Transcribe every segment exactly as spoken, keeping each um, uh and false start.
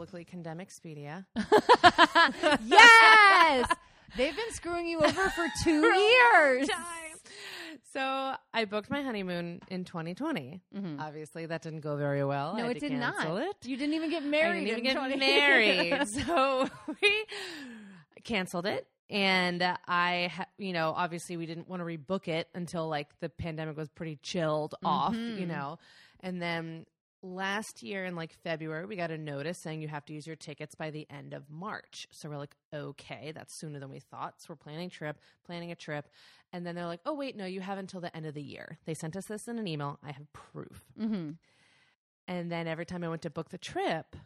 publicly condemn Expedia. Yes! They've been screwing you over for two for years. So I booked my honeymoon in twenty twenty. Mm-hmm. Obviously, that didn't go very well. No, I had it to did cancel not. It. You didn't even get married. I didn't even in get married. So we canceled it. And I, you know, obviously we didn't want to rebook it until like the pandemic was pretty chilled mm-hmm. off, you know. And then last year in like February, we got a notice saying you have to use your tickets by the end of March. So we're like, okay, that's sooner than we thought. So we're planning trip, planning a trip. And then they're like, oh, wait, no, you have until the end of the year. They sent us this in an email. I have proof. Mm-hmm. And then every time I went to book the trip,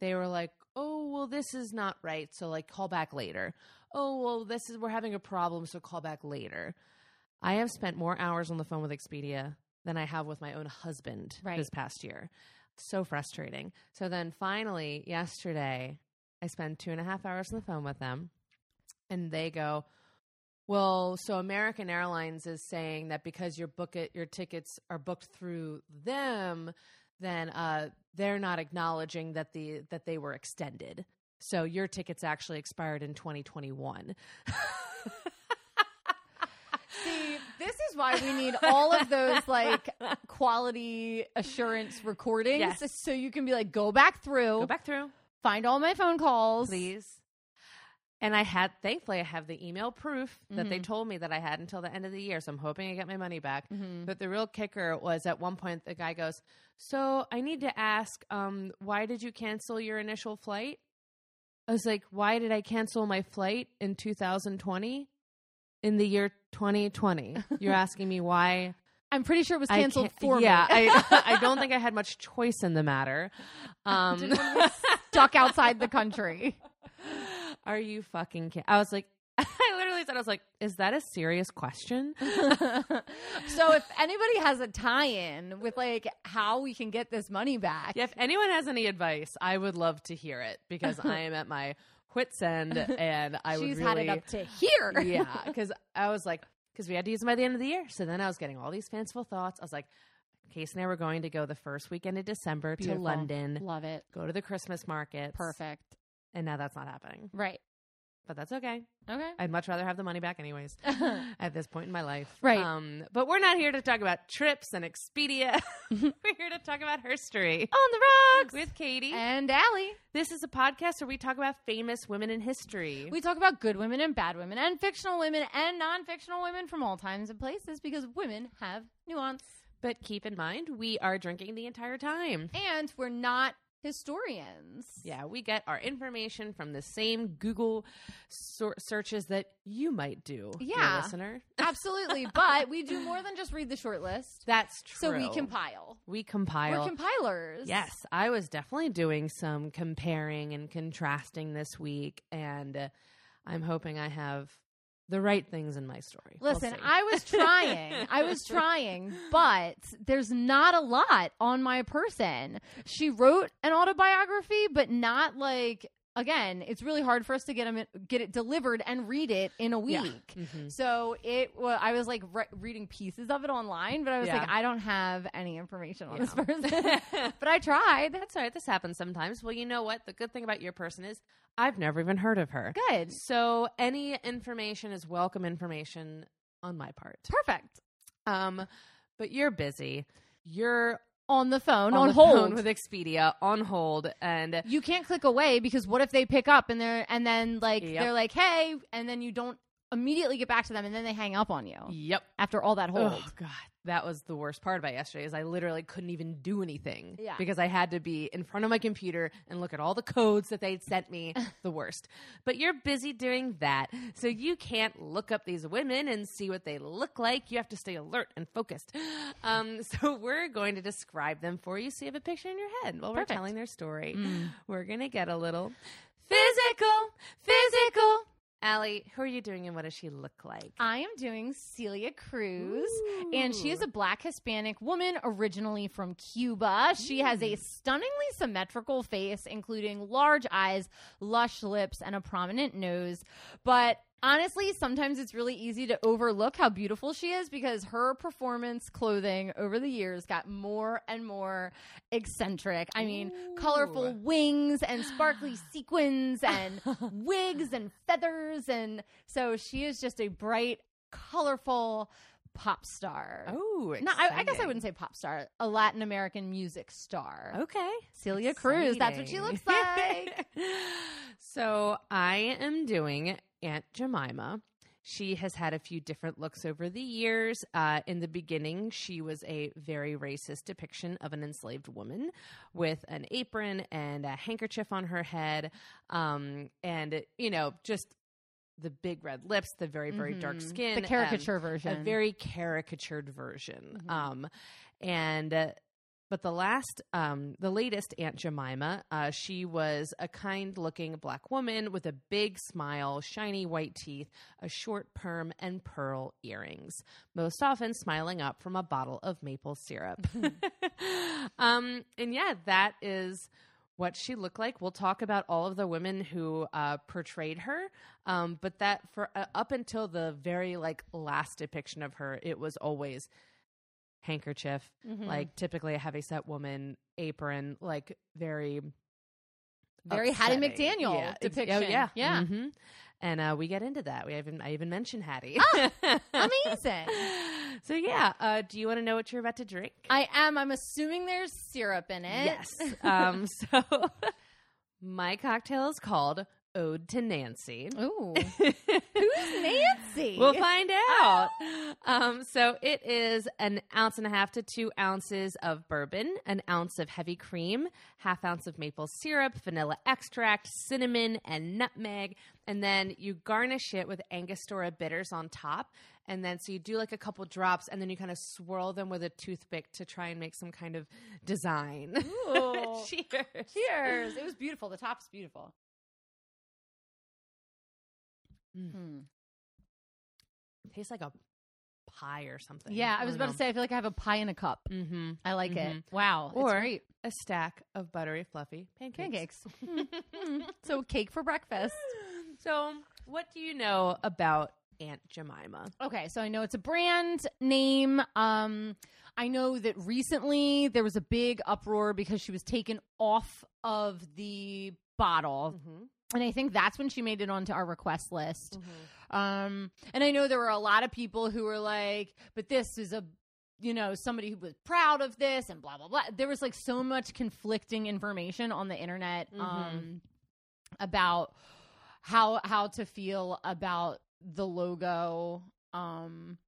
they were like, oh, well, this is not right. So like call back later. Oh, well, this is, we're having a problem, so call back later. I have spent more hours on the phone with Expedia than I have with my own husband right. this past year. So frustrating. So then finally, yesterday, I spent two and a half hours on the phone with them, and they go, well, so American Airlines is saying that because your book it, your tickets are booked through them, then uh, they're not acknowledging that the that they were extended. So your tickets actually expired in twenty twenty-one. See, this is why we need all of those like quality assurance recordings. Yes. So you can be like, go back through. Go back through. Find all my phone calls. Please. And I had, thankfully, I have the email proof that mm-hmm. they told me that I had until the end of the year. So I'm hoping I get my money back. Mm-hmm. But the real kicker was at one point, the guy goes, so I need to ask, um, why did you cancel your initial flight? I was like, why did I cancel my flight in two thousand twenty in the year twenty twenty? You're asking me why? I'm pretty sure it was canceled for yeah, me. Yeah, I, I don't think I had much choice in the matter. Um, stuck outside the country. Are you fucking kidding? I was like, I literally said, I was like, is that a serious question? So if anybody has a tie-in with like how we can get this money back. Yeah, if anyone has any advice, I would love to hear it because I am at my wit's end and I She's would really. Had it up to here. Yeah, because I was like, because we had to use them by the end of the year. So then I was getting all these fanciful thoughts. I was like, Case and I were going to go the first weekend of December Beautiful. To London. Love it. Go to the Christmas markets. Perfect. And now that's not happening. Right. But that's okay. Okay. I'd much rather have the money back anyways at this point in my life. Right. Um, but we're not here to talk about trips and Expedia. We're here to talk about herstory. On the Rocks. With Katie. And Allie. This is a podcast where we talk about famous women in history. We talk about good women and bad women and fictional women and non-fictional women from all times and places because women have nuance. But keep in mind, we are drinking the entire time. And we're not historians. Yeah, we get our information from the same Google sor- searches that you might do, yeah, dear listener. Absolutely. But we do more than just read the short list. That's true. So we compile. We compile. We're compilers. Yes. I was definitely doing some comparing and contrasting this week, and uh, I'm hoping I have the right things in my story. Listen, we'll I was trying. I was trying, but there's not a lot on my person. She wrote an autobiography, but not like, again, it's really hard for us to get them, get it delivered and read it in a week. Yeah. Mm-hmm. So it, well, I was like re- reading pieces of it online, but I was yeah. like, I don't have any information on yeah. this person. But I tried. That's all right. This happens sometimes. Well, you know what? The good thing about your person is I've never even heard of her. Good. So any information is welcome information on my part. Perfect. Um, but you're busy. You're on the phone, on, on the hold phone with Expedia, on hold, and you can't click away because what if they pick up and they're and then like yep. they're like, hey, and then you don't immediately get back to them and then they hang up on you. Yep. After all that hold. Oh God. That was the worst part about yesterday is I literally couldn't even do anything yeah. because I had to be in front of my computer and look at all the codes that they'd sent me. The worst. But you're busy doing that. So you can't look up these women and see what they look like. You have to stay alert and focused. Um, so we're going to describe them for you. So you have a picture in your head while Perfect. We're telling their story. Mm. We're going to get a little physical, physical. Allie, who are you doing and what does she look like? I am doing Celia Cruz, Ooh. And she is a Black Hispanic woman originally from Cuba. She Ooh. Has a stunningly symmetrical face, including large eyes, lush lips, and a prominent nose. But honestly, sometimes it's really easy to overlook how beautiful she is because her performance clothing over the years got more and more eccentric. I mean, Ooh. colorful wings and sparkly sequins and wigs and feathers. And so she is just a bright, colorful pop star. Oh, no, I, I guess I wouldn't say pop star. A Latin American music star. Okay. Celia Cruz. That's what she looks like. So I am doing Aunt Jemima. She has had a few different looks over the years. Uh, in the beginning, she was a very racist depiction of an enslaved woman with an apron and a handkerchief on her head. Um, and, you know, just the big red lips, the very, very mm-hmm. dark skin. The caricature um, version. A very caricatured version. Mm-hmm. Um, and... Uh, But the last, um, the latest Aunt Jemima, uh, she was a kind-looking black woman with a big smile, shiny white teeth, a short perm, and pearl earrings, most often smiling up from a bottle of maple syrup. um, and yeah, that is what she looked like. We'll talk about all of the women who uh, portrayed her, um, but that for uh, up until the very like last depiction of her, it was always handkerchief, mm-hmm. like typically a heavyset woman, apron, like very, very upsetting. Hattie McDaniel yeah. depiction. Oh, yeah, yeah. Mm-hmm. And uh, we get into that. We even I even mentioned Hattie. Oh, amazing. So yeah, uh, do you want to know what you're about to drink? I am. I'm assuming there's syrup in it. Yes. Um, so my cocktail is called Ode to Nancy. Ooh. Who's Nancy? We'll find out. Oh. Um, so it is an ounce and a half to two ounces of bourbon, an ounce of heavy cream, half ounce of maple syrup, vanilla extract, cinnamon, and nutmeg. And then you garnish it with Angostura bitters on top. And then so you do like a couple drops and then you kind of swirl them with a toothpick to try and make some kind of design. Ooh. Cheers. Cheers. It was beautiful. The top's beautiful. Mm. Hmm. Tastes like a pie or something. Yeah, I was I about know. to say, I feel like I have a pie in a cup. Mm-hmm. I like mm-hmm. it. Wow. Or it's great. A stack of buttery, fluffy pancakes. Pancakes. So, cake for breakfast. So, what do you know about Aunt Jemima? Okay, so I know it's a brand name. Um, I know that recently there was a big uproar because she was taken off of the bottle. Mm-hmm. And I think that's when she made it onto our request list. Mm-hmm. Um, and I know there were a lot of people who were like, but this is a, you know, somebody who was proud of this and blah, blah, blah. There was like so much conflicting information on the internet um, mm-hmm. about how how to feel about the logo. Um,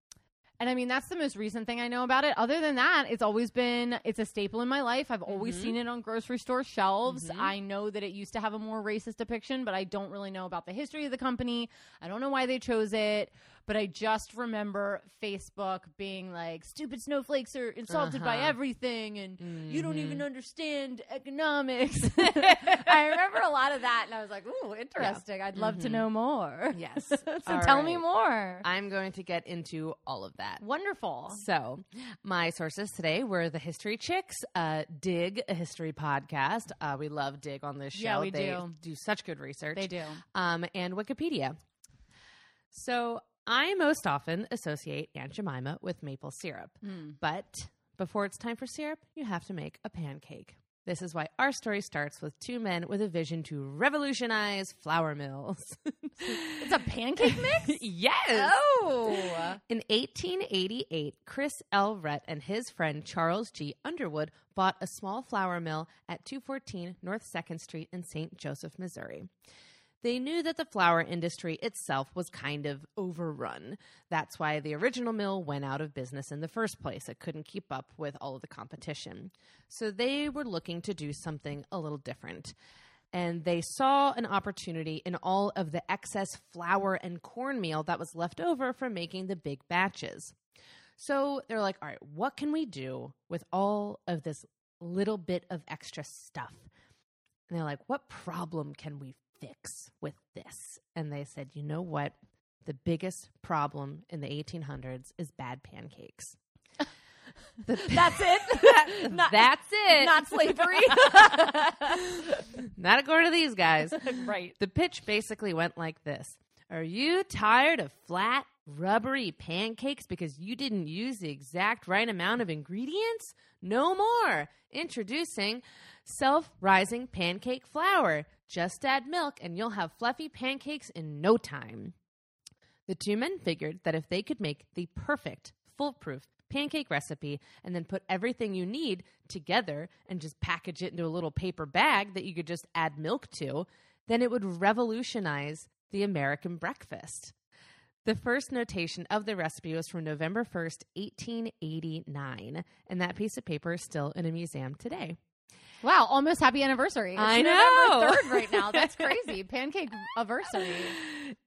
and I mean, that's the most recent thing I know about it. Other than that, it's always been, it's a staple in my life. I've always mm-hmm. seen it on grocery store shelves. Mm-hmm. I know that it used to have a more racist depiction, but I don't really know about the history of the company. I don't know why they chose it, but I just remember Facebook being like, stupid snowflakes are insulted uh-huh. by everything and mm-hmm. you don't even understand economics. I remember a lot of that and I was like, ooh, interesting. Yeah. I'd love mm-hmm. to know more. Yes. So all tell right. me more. I'm going to get into all of that. Wonderful. So my sources today were the History Chicks, uh, Dig, a history podcast. Uh, we love Dig on this show. Yeah, we they do. do such good research. They do. Um, and Wikipedia. So I most often associate Aunt Jemima with maple syrup. Mm. But before it's time for syrup, you have to make a pancake. This is why our story starts with two men with a vision to revolutionize flour mills. It's a pancake mix? Yes. Oh. In eighteen eighty-eight, Chris L. Rhett and his friend Charles G. Underwood bought a small flour mill at two fourteen North second Street in Saint Joseph, Missouri. They knew that the flour industry itself was kind of overrun. That's why the original mill went out of business in the first place. It couldn't keep up with all of the competition. So they were looking to do something a little different. And they saw an opportunity in all of the excess flour and cornmeal that was left over from making the big batches. So they're like, all right, what can we do with all of this little bit of extra stuff? And they're like, what problem can we fix with this? And they said, you know what? The biggest problem in the eighteen hundreds is bad pancakes. The, that's it? That, not, that's it. Not slavery. Not according to these guys. Right. The pitch basically went like this. Are you tired of flat, rubbery pancakes because you didn't use the exact right amount of ingredients? No more. Introducing self-rising pancake flour. Just add milk and you'll have fluffy pancakes in no time. The two men figured that if they could make the perfect, foolproof pancake recipe and then put everything you need together and just package it into a little paper bag that you could just add milk to, then it would revolutionize the American breakfast. The first notation of the recipe was from November first, eighteen eighty-nine, and that piece of paper is still in a museum today. Wow, almost happy anniversary. It's I know. November third right now. That's crazy. Pancake anniversary.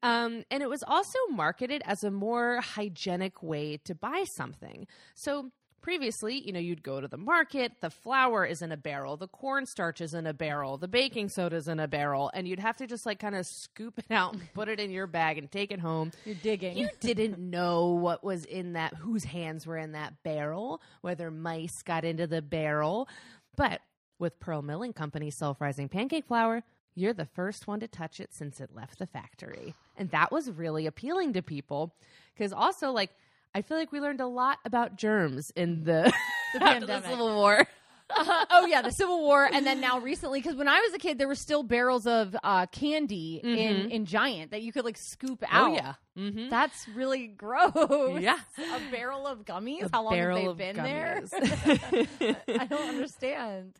Um, and it was also marketed as a more hygienic way to buy something. So previously, you know, you'd go to the market, the flour is in a barrel, the cornstarch is in a barrel, the baking soda is in a barrel, and you'd have to just like kind of scoop it out and put it in your bag and take it home. You're digging. You didn't know what was in that, whose hands were in that barrel, whether mice got into the barrel. But with Pearl Milling Company self-rising pancake flour, you're the first one to touch it since it left the factory. And that was really appealing to people because also, like, I feel like we learned a lot about germs in the, the pandemic, the Civil War. Uh, oh, yeah, the Civil War. And then now recently, because when I was a kid, there were still barrels of uh, candy mm-hmm. in, in Giant that you could, like, scoop out. Oh, yeah. Mm-hmm. That's really gross. Yeah. A barrel of gummies? A How long have they been gummies. there? I don't understand.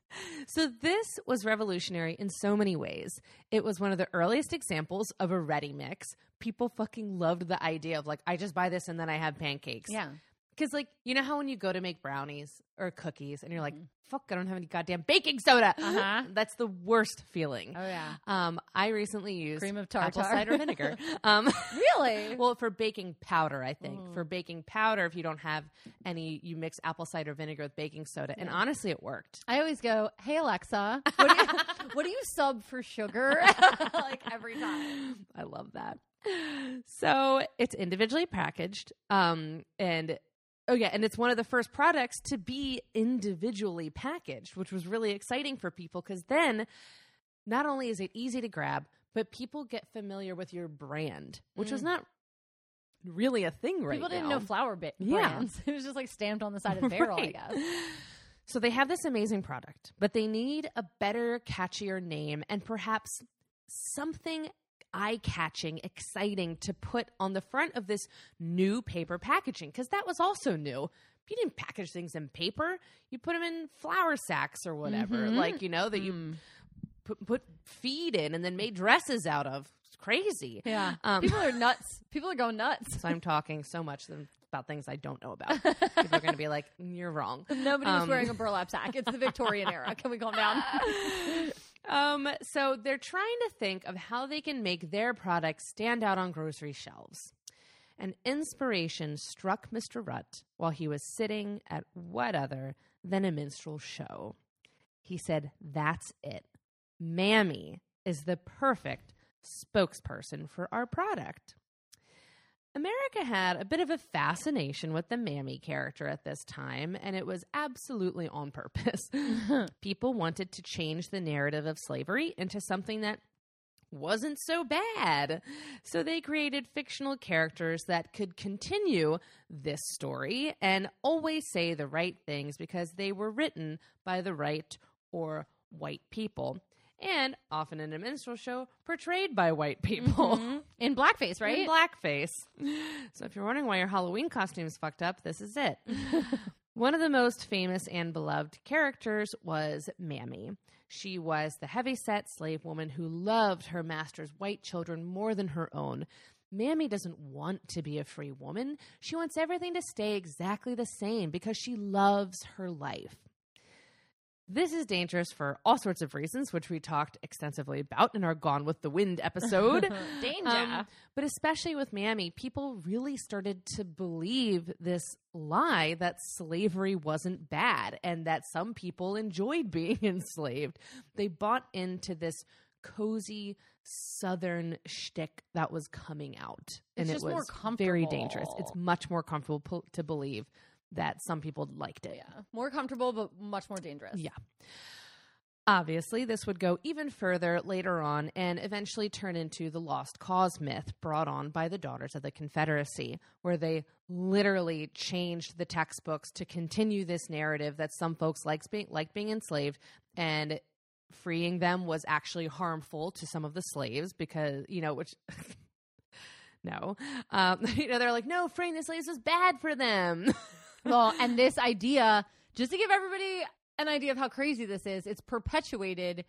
So this was revolutionary in so many ways. It was one of the earliest examples of a ready mix. People fucking loved the idea of, like, I just buy this and then I have pancakes. Yeah. Because, like, you know how when you go to make brownies or cookies and you're like, fuck, I don't have any goddamn baking soda. Uh-huh. That's the worst feeling. Oh, yeah. Um, I recently used cream of tartar. Apple cider vinegar. Um, really? Well, for baking powder, I think. Mm. For baking powder, if you don't have any, you mix apple cider vinegar with baking soda. Yeah. And honestly, it worked. I always go, hey, Alexa, what do you, what do you sub for sugar? Like, every time. I love that. So it's individually packaged. Um, and... Oh, yeah, and it's one of the first products to be individually packaged, which was really exciting for people because then not only is it easy to grab, but people get familiar with your brand, which mm. was not really a thing right now. People didn't know flour ba- brands. Yeah. It was just like stamped on the side of the barrel, right. I guess. So they have this amazing product, but they need a better, catchier name and perhaps something eye-catching, exciting to put on the front of this new paper packaging, because that was also new. You didn't package things in paper. You put them in flour sacks or whatever, mm-hmm. like, you know, that you mm. put, put feed in and then made dresses out of. It's crazy. Yeah. Um, People are nuts. People are going nuts. So I'm talking so much about things I don't know about. People are going to be like, you're wrong. Nobody um, was wearing a burlap sack. It's the Victorian era. Can we calm down? Um, so they're trying to think of how they can make their products stand out on grocery shelves. An inspiration struck Mister Rutt while he was sitting at what other than a minstrel show. He said, that's it. Mammy is the perfect spokesperson for our product. America had a bit of a fascination with the Mammy character at this time, and it was absolutely on purpose. People wanted to change the narrative of slavery into something that wasn't so bad. So they created fictional characters that could continue this story and always say the right things because they were written by the right or white people. And often in a minstrel show, portrayed by white people. Mm-hmm. In blackface, right? In blackface. So if you're wondering why your Halloween costume's fucked up, this is it. One of the most famous and beloved characters was Mammy. She was the heavyset slave woman who loved her master's white children more than her own. Mammy doesn't want to be a free woman. She wants everything to stay exactly the same because she loves her life. This is dangerous for all sorts of reasons, which we talked extensively about in our Gone with the Wind episode. Danger. Um, but especially with Mammy, people really started to believe this lie that slavery wasn't bad and that some people enjoyed being enslaved. They bought into this cozy Southern shtick that was coming out. And it's just it was more comfortable. Very dangerous. It's much more comfortable po- to believe that some people liked it. Yeah. More comfortable, but much more dangerous. Yeah. Obviously, this would go even further later on and eventually turn into the Lost Cause myth brought on by the Daughters of the Confederacy, where they literally changed the textbooks to continue this narrative that some folks liked being, liked being enslaved, and freeing them was actually harmful to some of the slaves because, you know, which... no. Um, you know, they're like, no, freeing the slaves was bad for them. Well, and this idea, just to give everybody... an idea of how crazy this is, it's perpetuated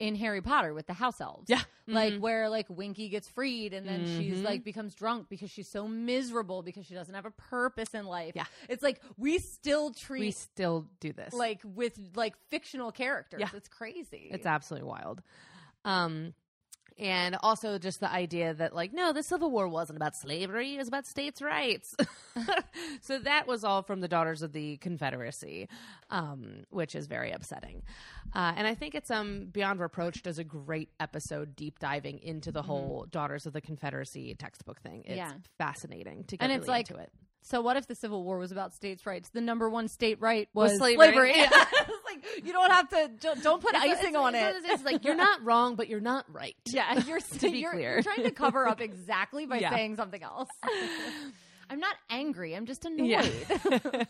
in Harry Potter with the house elves. Yeah. Mm-hmm. Like where like Winky gets freed and then mm-hmm. she's like becomes drunk because she's so miserable because she doesn't have a purpose in life. Yeah. It's like we still treat We still do this. Like with like fictional characters. Yeah. It's crazy. It's absolutely wild. Um And also just the idea that, like, no, the Civil War wasn't about slavery. It was about states' rights. So that was all from the Daughters of the Confederacy, um, which is very upsetting. Uh, and I think it's um, Beyond Reproach does a great episode deep diving into the mm-hmm. whole Daughters of the Confederacy textbook thing. It's yeah. fascinating to get and really it's like, into it. So what if the Civil War was about states' rights? The number one state right was, was slavery. slavery. Yeah. It's like, you don't have to, don't, don't put it's icing a, on it. It's, it's like, you're not wrong, but you're not right. Yeah, you're, to be you're, clear. You're trying to cover up exactly by yeah. saying something else. I'm not angry. I'm just annoyed. Yeah.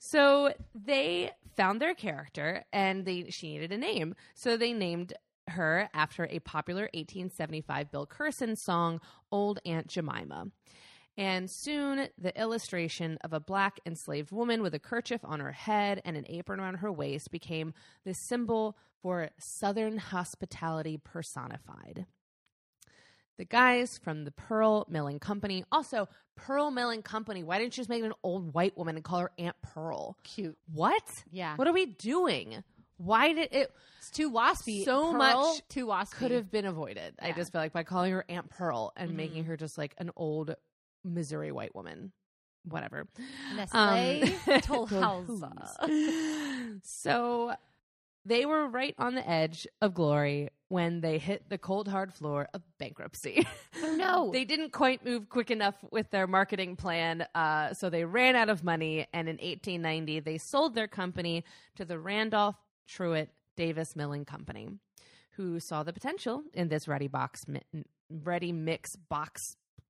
So they found their character, and they she needed a name. So they named her after a popular eighteen seventy-five Bill Curson song, Old Aunt Jemima. And soon, the illustration of a black enslaved woman with a kerchief on her head and an apron around her waist became the symbol for Southern hospitality personified. The guys from the Pearl Milling Company, also Pearl Milling Company, why didn't you just make it an old white woman and call her Aunt Pearl? Cute. What? Yeah. What are we doing? Why did it? It's too waspy. So Pearl, much too waspy. Could have been avoided. Yeah. I just feel like by calling her Aunt Pearl and mm-hmm. making her just like an old Missouri white woman, whatever. Nestle um, Tollhouse. So they were right on the edge of glory when they hit the cold hard floor of bankruptcy. Oh no! They didn't quite move quick enough with their marketing plan, uh, so they ran out of money. And in eighteen ninety, they sold their company to the Randolph Truett Davis Milling Company, who saw the potential in this ready box, ready mix box.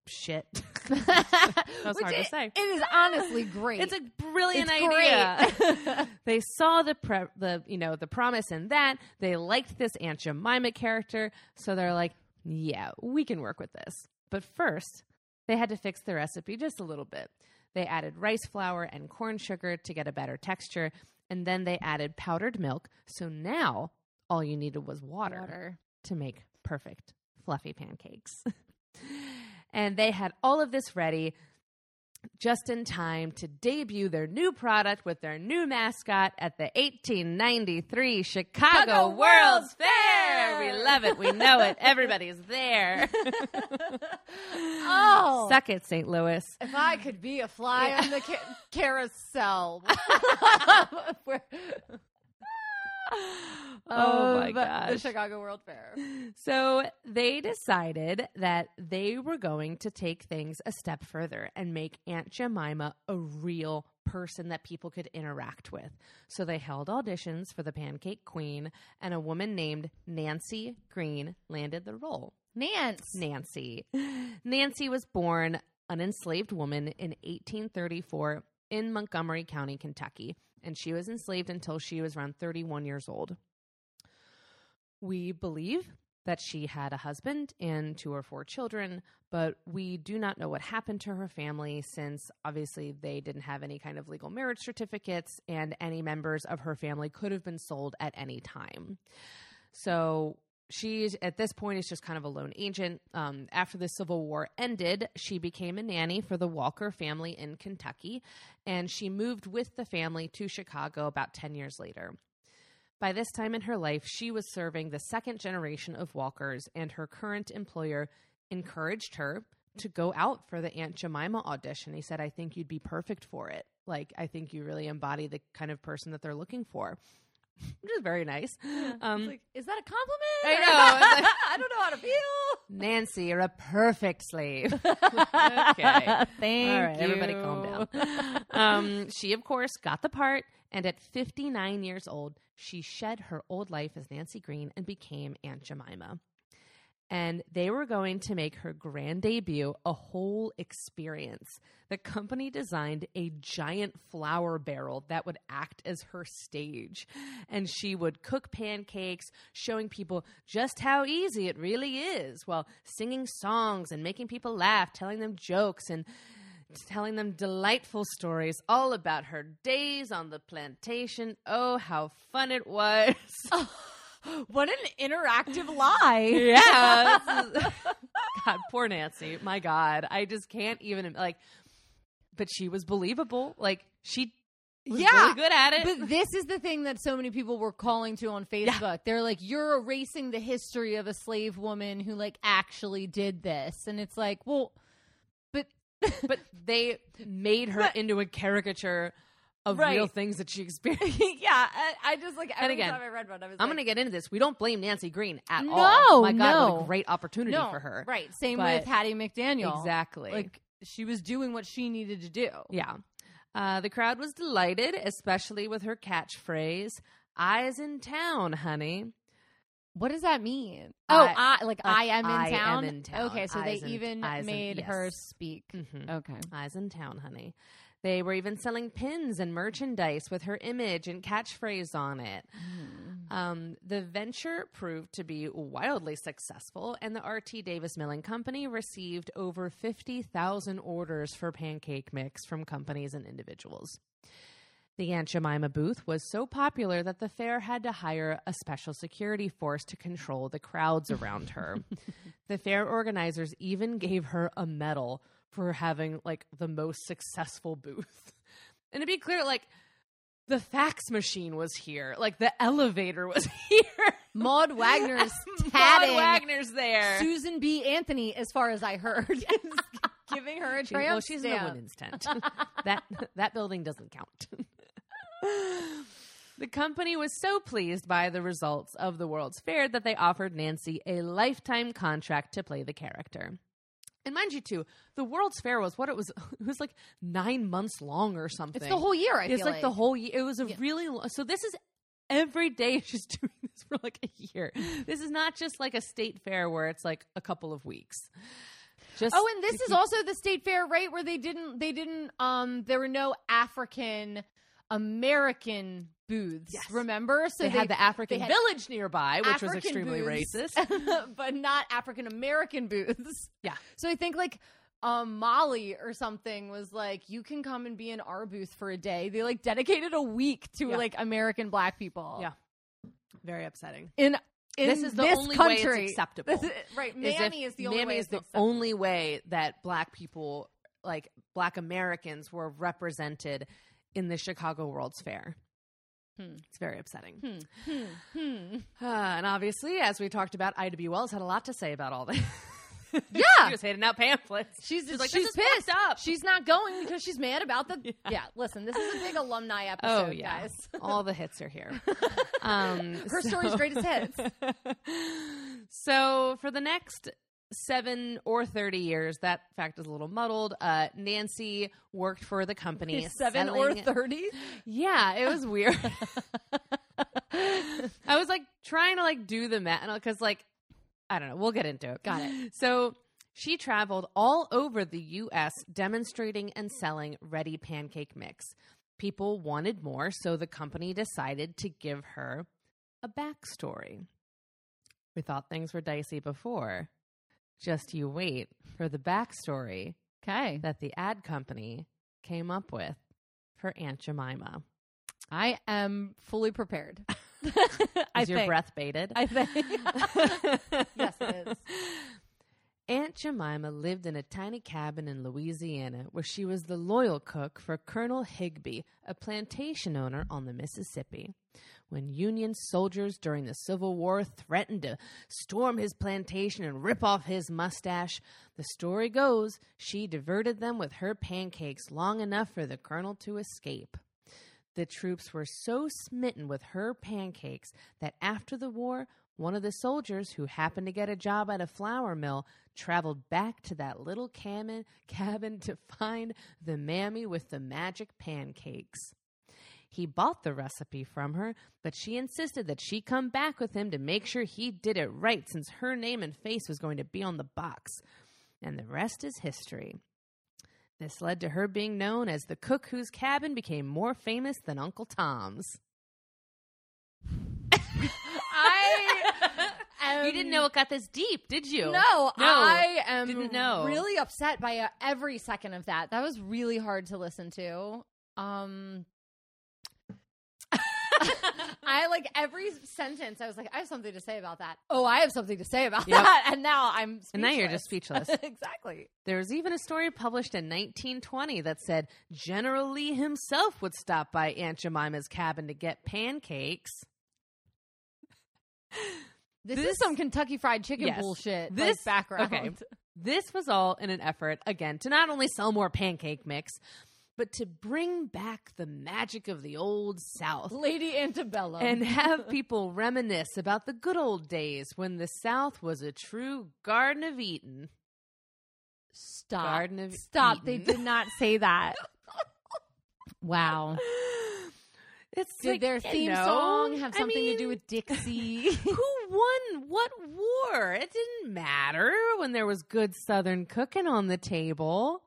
Shit. That was Which hard it, to say. It is honestly great. It's a brilliant it's idea. They saw the pre- the you know the promise in that. They liked this Aunt Jemima character, so they're like, yeah, we can work with this. But first, they had to fix the recipe just a little bit. They added rice flour and corn sugar to get a better texture, and then they added powdered milk. So now all you needed was water, water. to make perfect fluffy pancakes. And they had all of this ready just in time to debut their new product with their new mascot at the eighteen ninety-three Chicago, Chicago World's Fair. Fair. We love it. We know it. Everybody's there. Oh. Suck it, Saint Louis. If I could be a fly yeah. on the ca- carousel. Oh my gosh. The Chicago World Fair. So they decided that they were going to take things a step further and make Aunt Jemima a real person that people could interact with. So they held auditions for the Pancake Queen, and a woman named Nancy Green landed the role. Nance. Nancy. Nancy was born an enslaved woman in eighteen thirty-four in Montgomery County, Kentucky. And she was enslaved until she was around thirty-one years old. We believe that she had a husband and two or four children, but we do not know what happened to her family since obviously they didn't have any kind of legal marriage certificates, and any members of her family could have been sold at any time. So she's at this point is just kind of a lone agent. Um, after the Civil War ended, she became a nanny for the Walker family in Kentucky, and she moved with the family to Chicago about ten years later. By this time in her life, she was serving the second generation of Walkers, and her current employer encouraged her to go out for the Aunt Jemima audition. He said, I think you'd be perfect for it. Like, I think you really embody the kind of person that they're looking for. Which is very nice. Yeah. Um, like, is that a compliment? I know. I, like, I don't know how to feel. Nancy, you're a perfect slave. Okay. Thank All right, you. Everybody calm down. Um, she, of course, got the part. And at fifty-nine years old, she shed her old life as Nancy Green and became Aunt Jemima. And they were going to make her grand debut a whole experience. The company designed a giant flour barrel that would act as her stage. And she would cook pancakes, showing people just how easy it really is, while singing songs and making people laugh, telling them jokes and telling them delightful stories all about her days on the plantation. Oh, how fun it was. What an interactive lie. Yeah. Is, God, poor Nancy. My God. I just can't even, like, but she was believable. Like, she was yeah, really good at it. But this is the thing that so many people were calling to on Facebook. Yeah. They're like, you're erasing the history of a slave woman who, like, actually did this. And it's like, well, but. But they made her but- into a caricature of right. real things that she experienced. Yeah, I, I just like every and again, time I read one, I was I'm like, gonna get into this. We don't blame Nancy Green at no, all. My God, no. What a great opportunity no, for her. Right. Same but with Hattie McDaniel. Exactly. Like she was doing what she needed to do. Yeah. Uh, the crowd was delighted, especially with her catchphrase, "Eyes in town, honey." What does that mean? Oh, I, I, like, like I am in I town. Am in town. Okay, so eyes they in, even made in, yes. her speak. Mm-hmm. Okay, eyes in town, honey. They were even selling pins and merchandise with her image and catchphrase on it. Mm. Um, the venture proved to be wildly successful, and the R T Davis Milling Company received over fifty thousand orders for pancake mix from companies and individuals. The Aunt Jemima booth was so popular that the fair had to hire a special security force to control the crowds around her. The fair organizers even gave her a medal for having, like, the most successful booth. And to be clear, like, the fax machine was here. Like, the elevator was here. Maude Wagner's tatting. Maude Wagner's there. Susan B. Anthony, as far as I heard, is giving her a tramp well, she's stamp. In a women's tent. that, that building doesn't count. The company was so pleased by the results of the World's Fair that they offered Nancy a lifetime contract to play the character. And mind you, too, the World's Fair was what it was. It was like nine months long or something. It's the whole year, I it's feel like. It's like the whole year. It was a yeah. really long. So this is every day she's doing this for like a year. This is not just like a state fair where it's like a couple of weeks. Just oh, and this is keep- also the state fair, right? Where they didn't, they didn't, um, there were no African American booths, yes. remember? So they, they had the African had village nearby, which African was extremely booths, racist. But not African American booths. Yeah. So I think like um, Molly or something was like, you can come and be in our booth for a day. They like dedicated a week to yeah. like American black people. Yeah. Very upsetting. In In this is the this only country. Way it's acceptable. This is, right. Mammy is, is the only Mammy way. Mammy is the acceptable. Only way that black people, like black Americans, were represented in the Chicago World's Fair. Hmm. It's very upsetting. Hmm. Hmm. Hmm. Uh, and obviously, as we talked about, Ida B. Wells had a lot to say about all this. Yeah. She was handing out pamphlets. She's, she's like, she's this is pissed fucked up. She's not going because she's mad about the. Yeah. yeah listen, this is a big alumni episode, oh, yeah. guys. All the hits are here. Um, Her so... story's greatest hits. So for the next seven or thirty years, that fact is a little muddled. Uh, Nancy worked for the company. Seven selling... or thirty? Yeah, it was weird. I was like trying to like do the math because like. I don't know. We'll get into it. Got it. So she traveled all over the U S demonstrating and selling ready pancake mix. People wanted more, so the company decided to give her a backstory. We thought things were dicey before. Just you wait for the backstory okay. that the ad company came up with for Aunt Jemima. I am fully prepared. Is I your think. Breath baited? I think. Yes, it is. Aunt Jemima lived in a tiny cabin in Louisiana where she was the loyal cook for Colonel Higby, a plantation owner on the Mississippi. When Union soldiers during the Civil War threatened to storm his plantation and rip off his mustache, the story goes she diverted them with her pancakes long enough for the colonel to escape. The troops were so smitten with her pancakes that after the war, One of the soldiers, who happened to get a job at a flour mill, traveled back to that little cabin, cabin to find the mammy with the magic pancakes. He bought the recipe from her, but she insisted that she come back with him to make sure he did it right, since her name and face was going to be on the box. And the rest is history. This led to her being known as the cook whose cabin became more famous than Uncle Tom's. I am, you didn't know it got this deep, did you? No, no I am didn't know. Really upset by uh, every second of that. That was really hard to listen to. Um, I like every sentence. I was like, I have something to say about that. Oh, I have something to say about yep. that. And now I'm speechless. And now you're just speechless. Exactly. There was even a story published in nineteen twenty that said General Lee himself would stop by Aunt Jemima's cabin to get pancakes. This, this is some Kentucky Fried Chicken yes, bullshit. This like background. Okay. This was all in an effort, again, to not only sell more pancake mix, but to bring back the magic of the old South. Lady Antebellum. And have people reminisce about the good old days when the South was a true Garden of Eden. Stop. Garden of Stop. Eden. They did not say that. Wow. It's Did like, their theme you know, song have something I mean, to do with Dixie? Who won what war? It didn't matter when there was good Southern cooking on the table.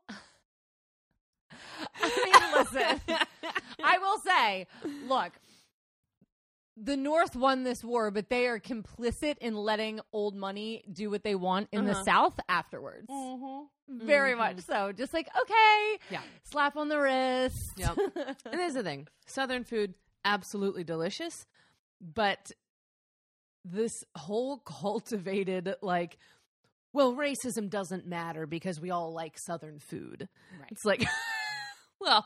I mean, listen, I will say, look, the North won this war, but they are complicit in letting old money do what they want in uh-huh. the South afterwards. Mm-hmm. Very mm-hmm. much so. Just like, okay, yeah. slap on the wrist. Yep. And here's the thing. Southern food, absolutely delicious. But this whole cultivated, like, well, racism doesn't matter because we all like Southern food. Right. It's like, well,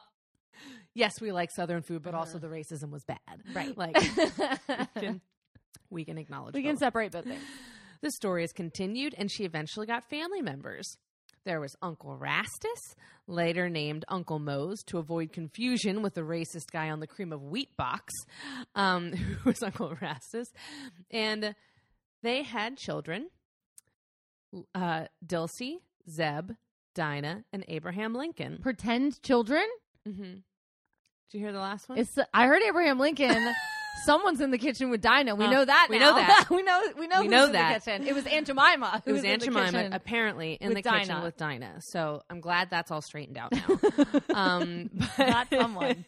yes, we like Southern food, but also the racism was bad. Right. Like, we can, we can acknowledge We both. can separate both things. The story is continued, and she eventually got family members. There was Uncle Rastus, later named Uncle Mose, to avoid confusion with the racist guy on the cream of wheat box, um, who was Uncle Rastus. And they had children, uh, Dilsey, Zeb, Dinah, and Abraham Lincoln. Pretend children? Mm-hmm. Did you hear the last one? It's, I heard Abraham Lincoln. Someone's in the kitchen with Dinah. We uh, know that. We now. know that. we know. We know. We who's know in that. The kitchen. It was Aunt Jemima. Who it was, was Aunt in the Jemima apparently in the Dinah. kitchen with Dinah. So I'm glad that's all straightened out now. um, but Not someone.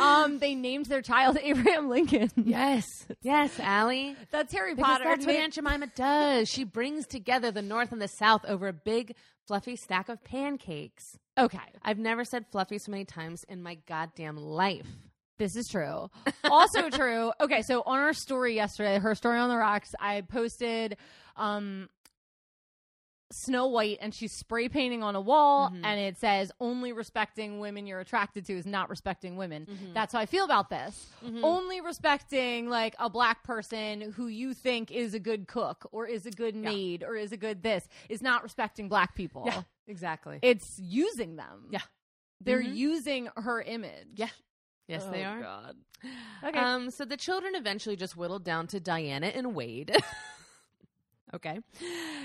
Um, they named their child Abraham Lincoln. Yes. Yes, Allie. That's Harry because Potter. That's what Aunt Jemima does. She brings together the North and the South over a big, fluffy stack of pancakes. Okay. I've never said fluffy so many times in my goddamn life. This is true. Also true. Okay, so on our story yesterday, her story on the rocks, I posted um, Snow White, and she's spray painting on a wall, mm-hmm. and it says, only respecting women you're attracted to is not respecting women. Mm-hmm. That's how I feel about this. Mm-hmm. Only respecting, like, a black person who you think is a good cook or is a good maid yeah. or is a good this is not respecting black people. Yeah, exactly. It's using them. Yeah. They're mm-hmm. using her image. Yeah. Yes, oh, they are. God. Okay. Um, so the children eventually just whittled down to Diana and Wade. Okay.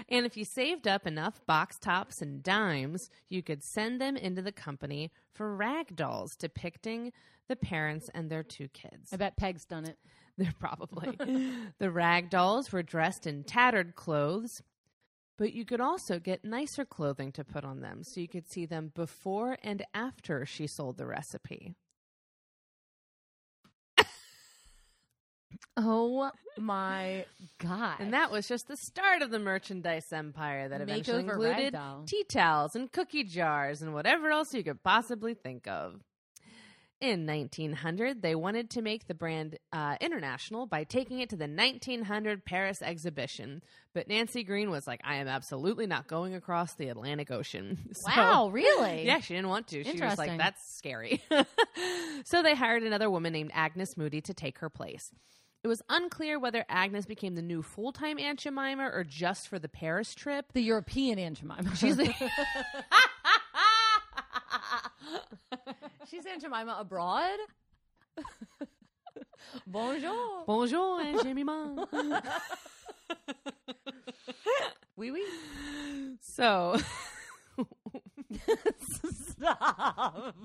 And if you saved up enough box tops and dimes, you could send them into the company for rag dolls depicting the parents and their two kids. I bet Peg's done it. They're probably. The rag dolls were dressed in tattered clothes, but you could also get nicer clothing to put on them, so you could see them before and after she sold the recipe. Oh my God. And that was just the start of the merchandise empire that eventually Makeover included tea towels and cookie jars and whatever else you could possibly think of. In nineteen hundred, they wanted to make the brand uh, international by taking it to the nineteen hundred Paris exhibition. But Nancy Green was like, I am absolutely not going across the Atlantic Ocean. So, wow, really? Yeah, she didn't want to. She was like, that's scary. So they hired another woman named Agnes Moody to take her place. It was unclear whether Agnes became the new full-time Aunt Jemima or just for the Paris trip. The European Aunt Jemima. She's, the- She's Aunt Jemima abroad. Bonjour. Bonjour, Aunt Jemima. Wee wee. So. Stop.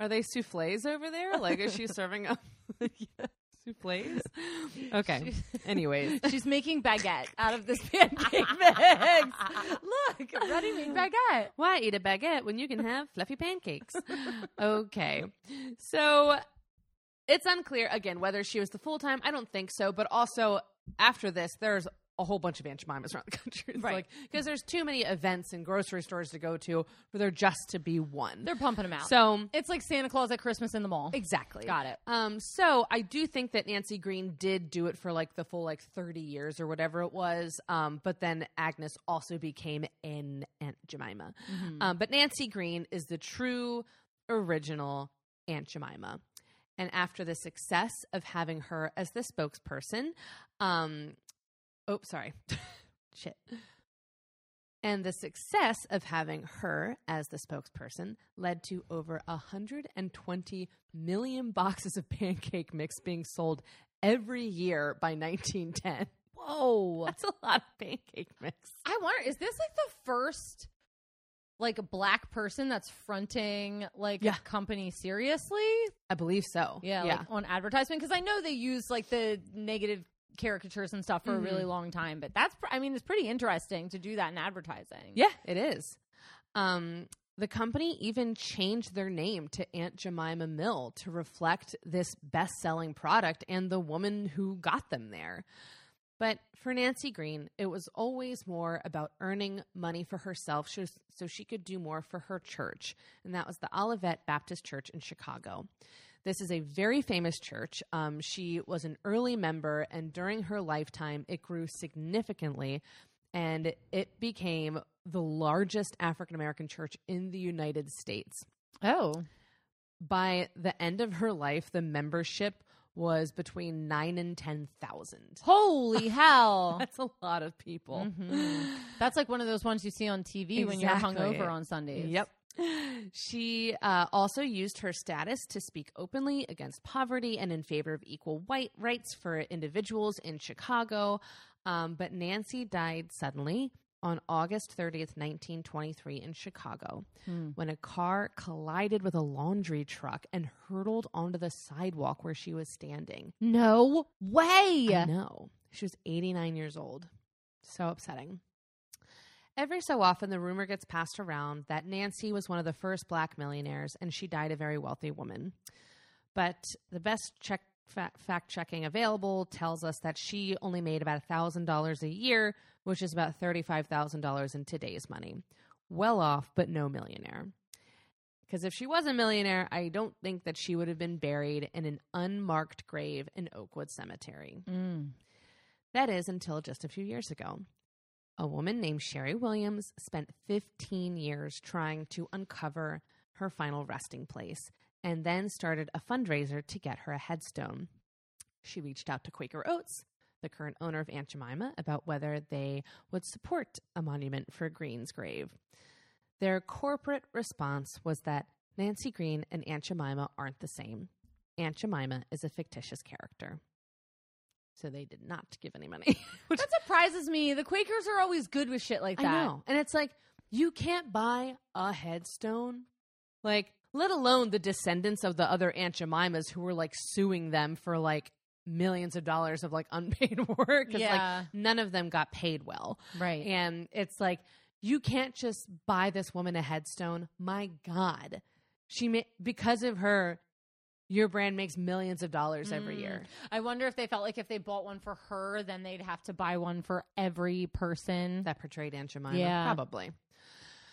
Are they souffles over there? Like, is she serving up souffles? Okay. She's, Anyways. She's making baguette out of this pancake mix. Look, ready-made baguette. Why eat a baguette when you can have fluffy pancakes? Okay. So it's unclear, again, whether she was the full-time. I don't think so. But also, after this, there's a whole bunch of Aunt Jemimas around the country. It's right. Because like, there's too many events and grocery stores to go to for there just to be one. They're pumping them out. So it's like Santa Claus at Christmas in the mall. Exactly. Got it. Um, so I do think that Nancy Green did do it for like the full like thirty years or whatever it was. Um, but then Agnes also became an Aunt Jemima. Mm-hmm. Um, but Nancy Green is the true original Aunt Jemima. And after the success of having her as the spokesperson, um, Oh, sorry. Shit. And the success of having her as the spokesperson led to over one hundred twenty million boxes of pancake mix being sold every year by nineteen ten. Whoa. That's a lot of pancake mix. I wonder, is this like the first like a black person that's fronting like yeah. a company seriously? I believe so. Yeah. yeah. Like on advertisement. Because I know they use like the negative caricatures and stuff for mm-hmm. a really long time, but that's, I mean, it's pretty interesting to do that in advertising. Yeah, it is. Um, the company even changed their name to Aunt Jemima Mill to reflect this best-selling product and the woman who got them there. But for Nancy Green, it was always more about earning money for herself so she could do more for her church, and that was the Olivet Baptist Church in Chicago. This is a very famous church. Um, she was an early member, and during her lifetime, it grew significantly, and it became the largest African-American church in the United States. Oh. By the end of her life, the membership was between nine and ten thousand. Holy hell. That's a lot of people. Mm-hmm. That's like one of those ones you see on T V exactly. when you're hungover on Sundays. Yep. She uh, also used her status to speak openly against poverty and in favor of equal white rights for individuals in Chicago. Um, but Nancy died suddenly on August thirtieth, nineteen twenty-three in Chicago hmm. when a car collided with a laundry truck and hurtled onto the sidewalk where she was standing. No way! I know. She was eighty-nine years old. So upsetting. Every so often, the rumor gets passed around that Nancy was one of the first black millionaires, and she died a very wealthy woman. But the best check, fa- fact-checking available tells us that she only made about one thousand dollars a year, which is about thirty-five thousand dollars in today's money. Well off, but no millionaire. Because if she was a millionaire, I don't think that she would have been buried in an unmarked grave in Oakwood Cemetery. Mm. That is until just a few years ago. A woman named Sherry Williams spent fifteen years trying to uncover her final resting place and then started a fundraiser to get her a headstone. She reached out to Quaker Oats, the current owner of Aunt Jemima, about whether they would support a monument for Green's grave. Their corporate response was that Nancy Green and Aunt Jemima aren't the same. Aunt Jemima is a fictitious character. So they did not give any money. Which that surprises me. The Quakers are always good with shit like that. I know. And it's like, you can't buy a headstone. Like, let alone the descendants of the other Aunt Jemimas who were, like, suing them for, like, millions of dollars of, like, unpaid work. Yeah. Like, none of them got paid well. Right. And it's like, you can't just buy this woman a headstone. My God. She ma- because of her... Your brand makes millions of dollars every mm. year. I wonder if they felt like if they bought one for her, then they'd have to buy one for every person that portrayed Aunt Jemima. Yeah. Probably.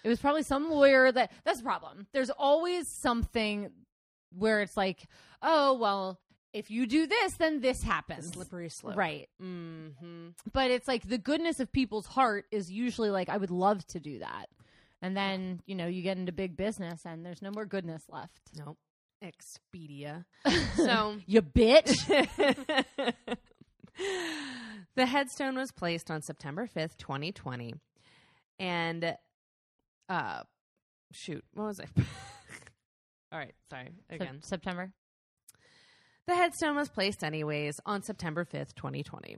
It was probably some lawyer that... That's the problem. There's always something where it's like, oh, well, if you do this, then this happens. The slippery slope. Right. Mm-hmm. But it's like the goodness of people's heart is usually like, I would love to do that. And then, you know, you get into big business and there's no more goodness left. Nope. Expedia. So you bitch. The headstone was placed on September fifth, twenty twenty. And uh shoot, what was I? All right, sorry. Again. Se- September. The headstone was placed anyways on September fifth, twenty twenty.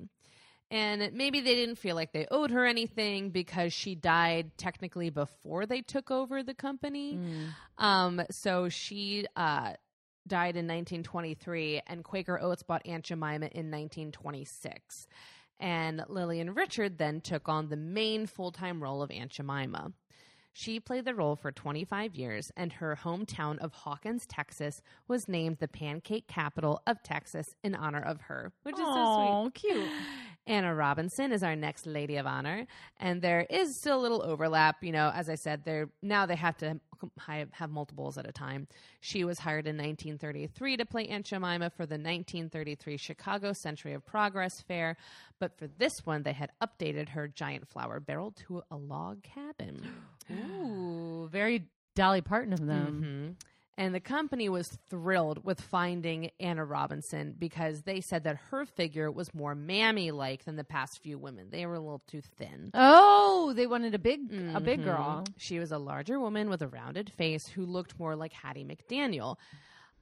And maybe they didn't feel like they owed her anything because she died technically before they took over the company. Mm. Um, so she uh, died in nineteen twenty-three, and Quaker Oats bought Aunt Jemima in nineteen twenty-six. And Lillian Richard then took on the main full-time role of Aunt Jemima. She played the role for twenty-five years, and her hometown of Hawkins, Texas, was named the Pancake Capital of Texas in honor of her, which is Aww, so sweet. Cute. Anna Robinson is our next lady of honor, and there is still a little overlap. You know, as I said, they're now they have to have multiples at a time. She was hired in nineteen thirty-three to play Aunt Jemima for the nineteen thirty-three Chicago Century of Progress Fair, but for this one, they had updated her giant flour barrel to a log cabin. Ooh, very Dolly Parton of them. Mm-hmm. And the company was thrilled with finding Anna Robinson because they said that her figure was more mammy-like than the past few women. They were a little too thin. Oh, they wanted a big mm-hmm. a big girl. She was a larger woman with a rounded face who looked more like Hattie McDaniel.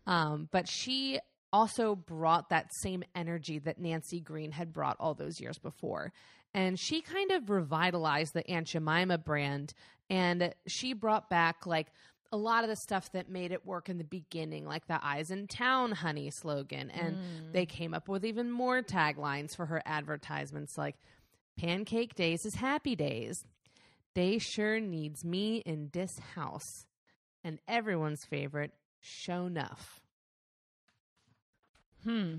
Um, but she also brought that same energy that Nancy Green had brought all those years before. And she kind of revitalized the Aunt Jemima brand, and she brought back, like, a lot of the stuff that made it work in the beginning, like the Eyes in Town Honey slogan. And mm. they came up with even more taglines for her advertisements, like Pancake Days is Happy Days, They Sure Needs Me in Dis House, and everyone's favorite, Show Nuff. Hmm.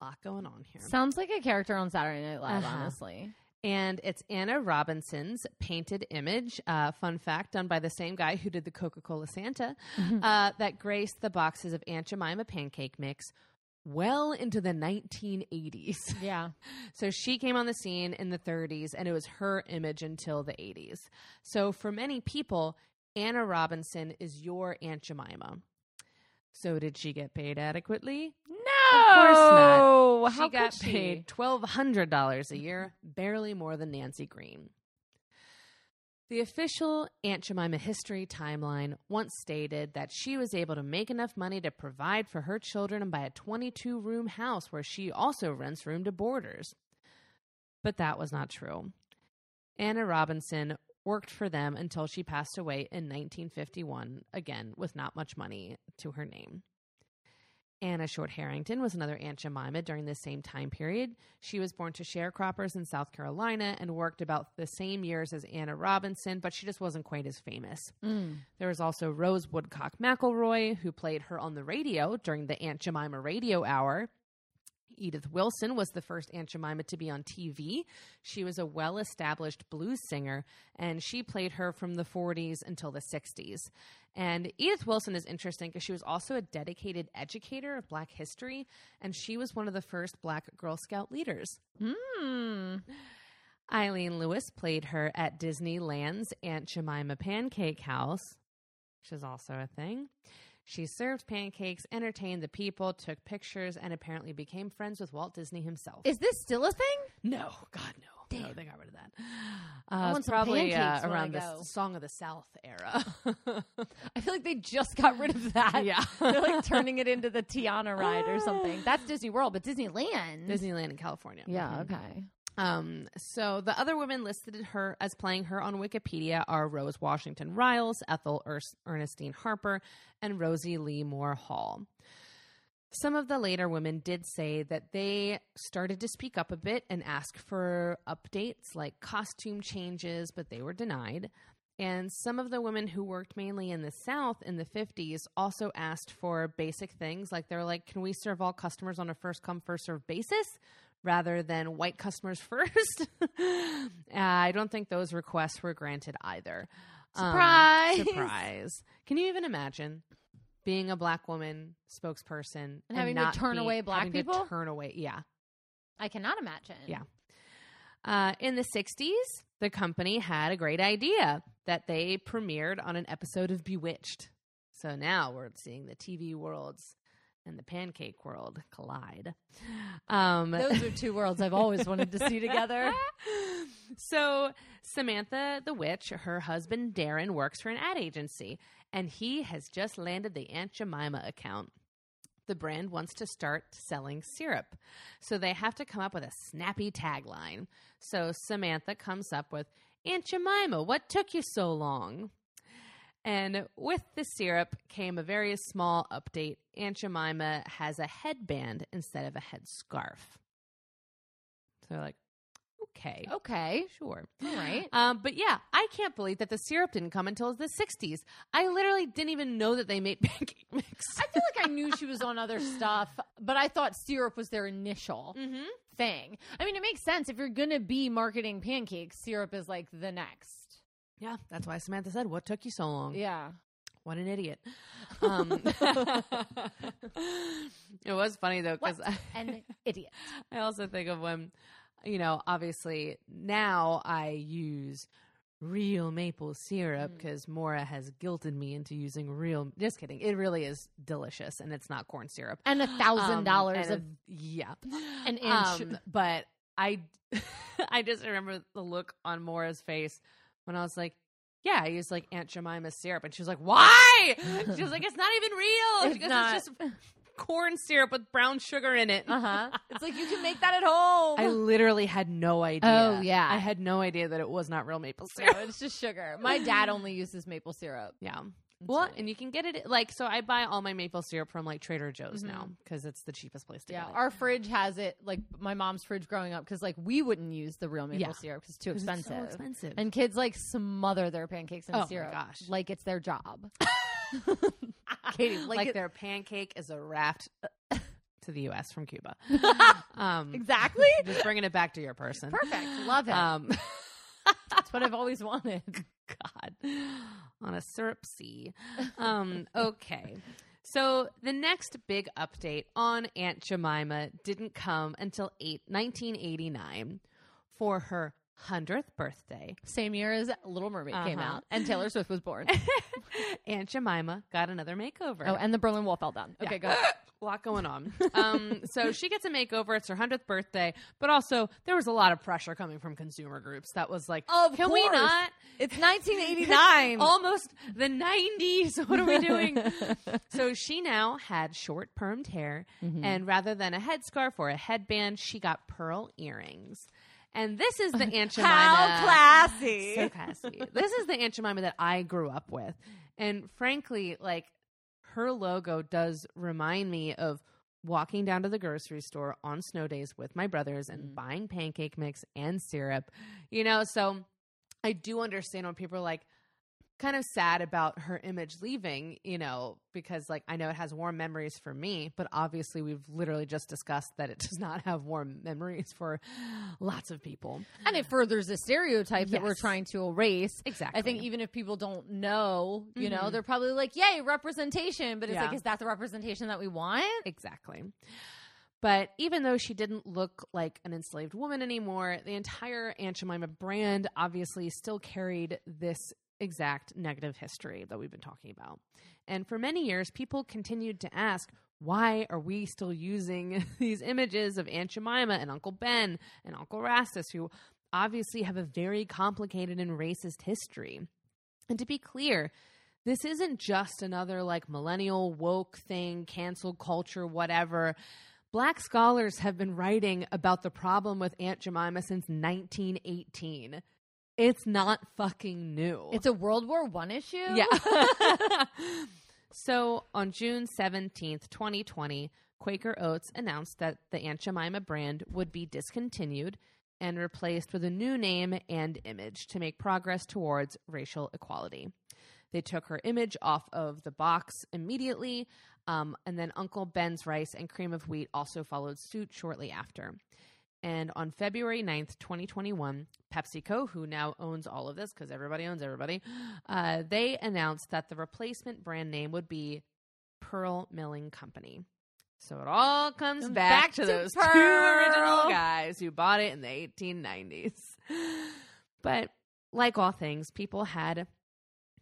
A lot going on here. Sounds like a character on Saturday Night Live, uh-huh. honestly. And it's Anna Robinson's painted image, uh, fun fact, done by the same guy who did the Coca-Cola Santa, uh, that graced the boxes of Aunt Jemima pancake mix well into the nineteen eighties. Yeah. So she came on the scene in the thirties, and it was her image until the eighties. So for many people, Anna Robinson is your Aunt Jemima. So did she get paid adequately? No. Of course not. How she got she? paid twelve hundred dollars a year, barely more than Nancy Green. The official Aunt Jemima history timeline once stated that she was able to make enough money to provide for her children and buy a twenty-two room house where she also rents room to boarders. But that was not true. Anna Robinson worked for them until she passed away in nineteen fifty-one, again, with not much money to her name. Anna Short Harrington was another Aunt Jemima during this same time period. She was born to sharecroppers in South Carolina and worked about the same years as Anna Robinson, but she just wasn't quite as famous. Mm. There was also Rose Woodcock McElroy, who played her on the radio during the Aunt Jemima Radio Hour. Edith Wilson was the first Aunt Jemima to be on T V. She was a well-established blues singer, and she played her from the forties until the sixties. And Edith Wilson is interesting because she was also a dedicated educator of Black history, and she was one of the first Black Girl Scout leaders. Mm. Eileen Lewis played her at Disneyland's Aunt Jemima Pancake House, which is also a thing. She served pancakes, entertained the people, took pictures, and apparently became friends with Walt Disney himself. Is this still a thing? No. God, no. Damn. No, they got rid of that. Uh, it's probably uh, around the Song of the South era. I feel like they just got rid of that. Yeah. They're like turning it into the Tiana ride or something. That's Disney World, but Disneyland. Disneyland in California. Yeah, mm-hmm. okay. Um, so the other women listed her as playing her on Wikipedia are Rose Washington Riles, Ethel er- Ernestine Harper, and Rosie Lee Moore Hall. Some of the later women did say that they started to speak up a bit and ask for updates like costume changes, but they were denied. And some of the women who worked mainly in the South in the fifties also asked for basic things. Like they're like, can we serve all customers on a first come, first serve basis? Rather than white customers first. uh, I don't think those requests were granted either. Surprise! Um, surprise. Can you even imagine being a Black woman spokesperson and, and having not to turn be, away Black people? To turn away, yeah. I cannot imagine. Yeah. Uh, in the sixties, the company had a great idea that they premiered on an episode of Bewitched. So now we're seeing the T V world's and the pancake world collide. Um, Those are two worlds I've always wanted to see together. So Samantha the witch, her husband Darren, works for an ad agency, and he has just landed the Aunt Jemima account. the brand wants to start selling syrup. So they have to come up with a snappy tagline. So Samantha comes up with, "Aunt Jemima, what took you so long?" And with the syrup came a very small update. Aunt Jemima has a headband instead of a headscarf. So they're like, okay. Okay. Sure. All right. Um, but yeah, I can't believe that the syrup didn't come until the sixties. I literally didn't even know that they made pancake mix. I feel like I knew she was on other stuff, but I thought syrup was their initial mm-hmm. thing. I mean, it makes sense. If you're going to be marketing pancakes, syrup is like the next. Yeah. That's why Samantha said, "What took you so long?" Yeah. What an idiot. Um, it was funny though. What I, an idiot. I also think of when... You know, obviously now I use real maple syrup because mm. Maura has guilted me into using real. Just kidding. It really is delicious, and it's not corn syrup. And a thousand dollars of yeah, an inch. Um, but I, I just remember the look on Maura's face when I was like, "Yeah, I used like Aunt Jemima syrup," and she was like, "Why?" She was like, "It's not even real. It's, she goes, not- it's just." corn syrup with brown sugar in it. Uh-huh. It's like, you can make that at home. I literally had no idea. Oh, yeah. I had no idea that it was not real maple syrup. No, it's just sugar. My dad only uses maple syrup. Yeah. That's well, funny. And you can get it, like, so I buy all my maple syrup from, like, Trader Joe's mm-hmm. now because it's the cheapest place to yeah. get it. Our fridge has it, like, my mom's fridge growing up, because, like, we wouldn't use the real maple yeah. syrup because it's too expensive. It's so expensive. And kids, like, smother their pancakes in oh, syrup. Oh, my gosh. Like, it's their job. Katie, like, like it, their pancake is a raft to the U S from Cuba. Um, exactly. Just bringing it back to your person. Perfect. Love it. Um, that's what I've always wanted. God. On a syrup sea. Um, okay. So the next big update on Aunt Jemima didn't come until nineteen eighty-nine for her one hundredth birthday. Same year as Little Mermaid uh-huh. came out and Taylor Swift was born. Aunt Jemima got another makeover. Oh, and the Berlin Wall fell down. Okay, yeah. Go ahead. A lot going on. Um, so she gets a makeover. It's her one hundredth birthday. But also, there was a lot of pressure coming from consumer groups that was like, oh, can course. we not? It's nineteen eighty-nine. Almost the nineties. What are we doing? So she now had short permed hair. Mm-hmm. And rather than a headscarf or a headband, she got pearl earrings. And this is the Aunt Jemima. How classy. So classy. This is the Aunt Jemima that I grew up with. And frankly, like, her logo does remind me of walking down to the grocery store on snow days with my brothers and mm. buying pancake mix and syrup. You know, so I do understand when people are, like, kind of sad about her image leaving, you know, because, like, I know it has warm memories for me, but obviously we've literally just discussed that it does not have warm memories for lots of people. And it furthers the stereotype yes. that we're trying to erase. Exactly. I think even if people don't know, you mm-hmm. know, they're probably like, yay, representation. But it's yeah. like, is that the representation that we want? Exactly. But even though she didn't look like an enslaved woman anymore, the entire Aunt Jemima brand obviously still carried this exact negative history that we've been talking about. And for many years, people continued to ask, why are we still using these images of Aunt Jemima and Uncle Ben and Uncle Rastus, who obviously have a very complicated and racist history? And to be clear, this isn't just another, like, millennial woke thing, cancel culture, whatever. Black scholars have been writing about the problem with Aunt Jemima since nineteen eighteen. It's not fucking new. It's a World War One issue? Yeah. So on June seventeenth, twenty twenty, Quaker Oats announced that the Aunt Jemima brand would be discontinued and replaced with a new name and image to make progress towards racial equality. They took her image off of the box immediately, um, and then Uncle Ben's rice and cream of wheat also followed suit shortly after. And on February ninth, twenty twenty-one, PepsiCo, who now owns all of this because everybody owns everybody, uh, they announced that the replacement brand name would be Pearl Milling Company. So it all comes back, back to, to those Pearl. two original guys who bought it in the eighteen nineties. But like all things, people had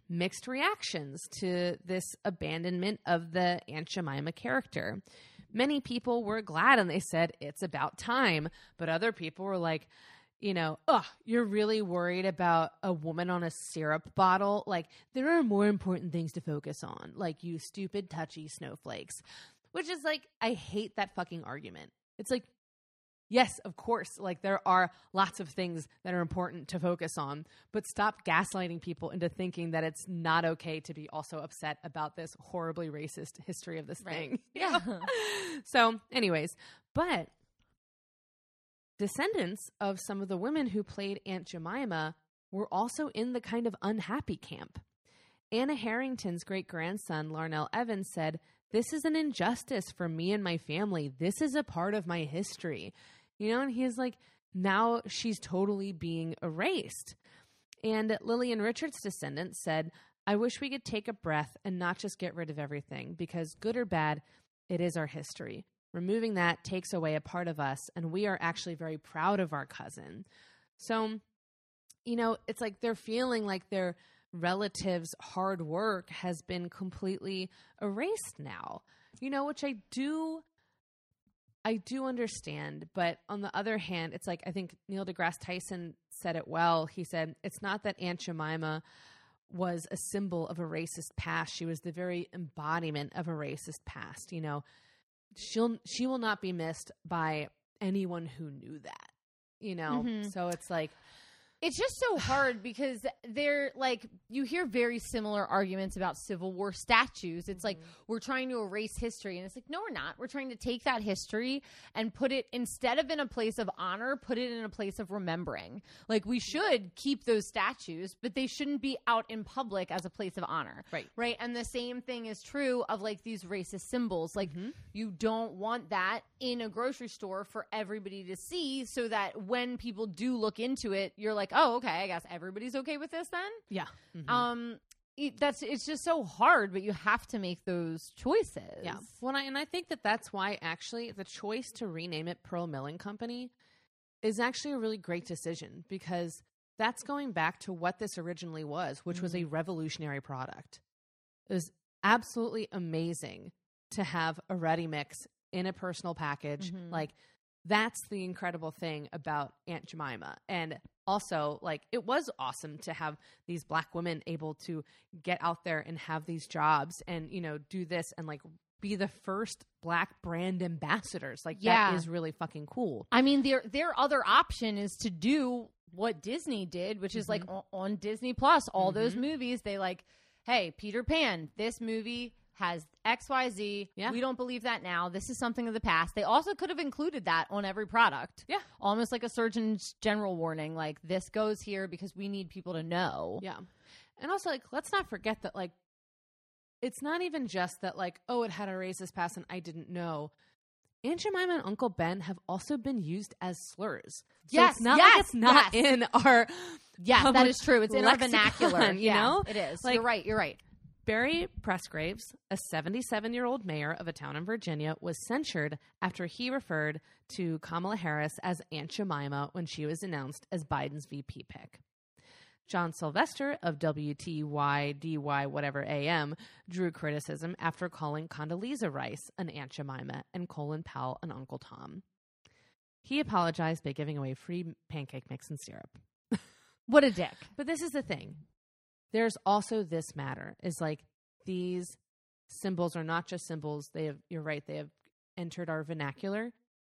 mixed reactions to this abandonment of the Aunt Jemima character. Many people were glad and they said, it's about time. But other people were like, you know, oh, you're really worried about a woman on a syrup bottle. Like, there are more important things to focus on. Like, you stupid, touchy snowflakes. Which is like, I hate that fucking argument. It's like, yes, of course, like there are lots of things that are important to focus on, but stop gaslighting people into thinking that it's not okay to be also upset about this horribly racist history of this right. thing. Yeah. So anyways, but descendants of some of the women who played Aunt Jemima were also in the kind of unhappy camp. Anna Harrington's great-grandson, Larnell Evans, said, "This is an injustice for me and my family. This is a part of my history." You know, and he's like, now she's totally being erased. And Lillian Richard's descendants said, "I wish we could take a breath and not just get rid of everything, because good or bad, it is our history. Removing that takes away a part of us, and we are actually very proud of our cousin." So, you know, it's like they're feeling like their relatives' hard work has been completely erased now, you know, which I do, I do understand. But on the other hand, it's like, I think Neil deGrasse Tyson said it well. He said, it's not that Aunt Jemima was a symbol of a racist past. She was the very embodiment of a racist past, you know. She'll she will not be missed by anyone who knew that, you know. Mm-hmm. So it's like, it's just so hard because they're like, you hear very similar arguments about Civil War statues. It's mm-hmm. like, we're trying to erase history, and it's like, no, we're not. We're trying to take that history and put it, instead of in a place of honor, put it in a place of remembering. Like, we should keep those statues, but they shouldn't be out in public as a place of honor. Right. Right. And the same thing is true of like these racist symbols. Like mm-hmm. you don't want that in a grocery store for everybody to see, so that when people do look into it, you're like, oh, okay, I guess everybody's okay with this then. Yeah. Mm-hmm. Um, it, that's, it's just so hard, but you have to make those choices. Yeah. Well, and I, and I think that that's why actually the choice to rename it Pearl Milling Company is actually a really great decision, because that's going back to what this originally was, which mm-hmm. was a revolutionary product. It was absolutely amazing to have a ready mix in a personal package. Mm-hmm. Like, that's the incredible thing about Aunt Jemima. And also, like, it was awesome to have these black women able to get out there and have these jobs and, you know, do this and, like, be the first black brand ambassadors. Like, yeah. that is really fucking cool. I mean, their their other option is to do what Disney did, which mm-hmm. is, like, on, on Disney Plus, all mm-hmm. those movies, they, like, hey, Peter Pan, this movie has X Y Z. Yeah. We don't believe that now. This is something of the past. They also could have included that on every product. Yeah. Almost like a Surgeon's General warning, like, this goes here because we need people to know. Yeah. And also, like, let's not forget that, like, it's not even just that, like, oh, it had a racist past and I didn't know. Aunt Jemima and Uncle Ben have also been used as slurs. So yes. It's not yes, like it's not yes. in our yeah, that is true. It's in lexicon, our vernacular. You yeah, know? It is. Like, you're right. You're right. Barry Pressgraves, a seventy-seven-year-old mayor of a town in Virginia, was censured after he referred to Kamala Harris as Aunt Jemima when she was announced as Biden's V P pick. John Sylvester of W T Y D Y whatever A M drew criticism after calling Condoleezza Rice an Aunt Jemima and Colin Powell an Uncle Tom. He apologized by giving away free pancake mix and syrup. What a dick. But this is the thing. There's also this matter is like, these symbols are not just symbols. They have, you're right. They have entered our vernacular.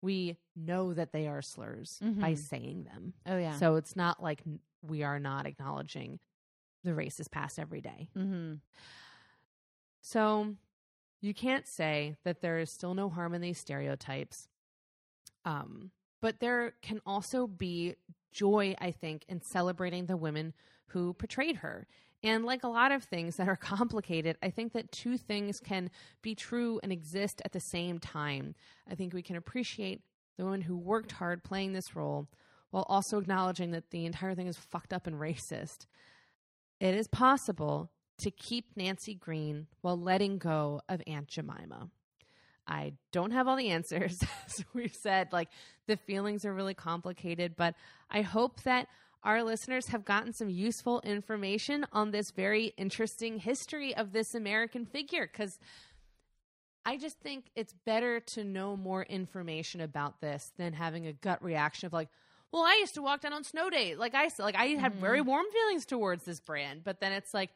We know that they are slurs mm-hmm. by saying them. Oh yeah. So it's not like we are not acknowledging the racist past every day. Mm-hmm. So you can't say that there is still no harm in these stereotypes. Um, but there can also be joy, I think, in celebrating the women who portrayed her. And like a lot of things that are complicated, I think that two things can be true and exist at the same time. I think we can appreciate the women who worked hard playing this role while also acknowledging that the entire thing is fucked up and racist. It is possible to keep Nancy Green while letting go of Aunt Jemima. I don't have all the answers. As we've said, like, the feelings are really complicated, but I hope that our listeners have gotten some useful information on this very interesting history of this American figure, because I just think it's better to know more information about this than having a gut reaction of like, well, I used to walk down on snow days. Like I, like I had mm-hmm. very warm feelings towards this brand, but then it's like,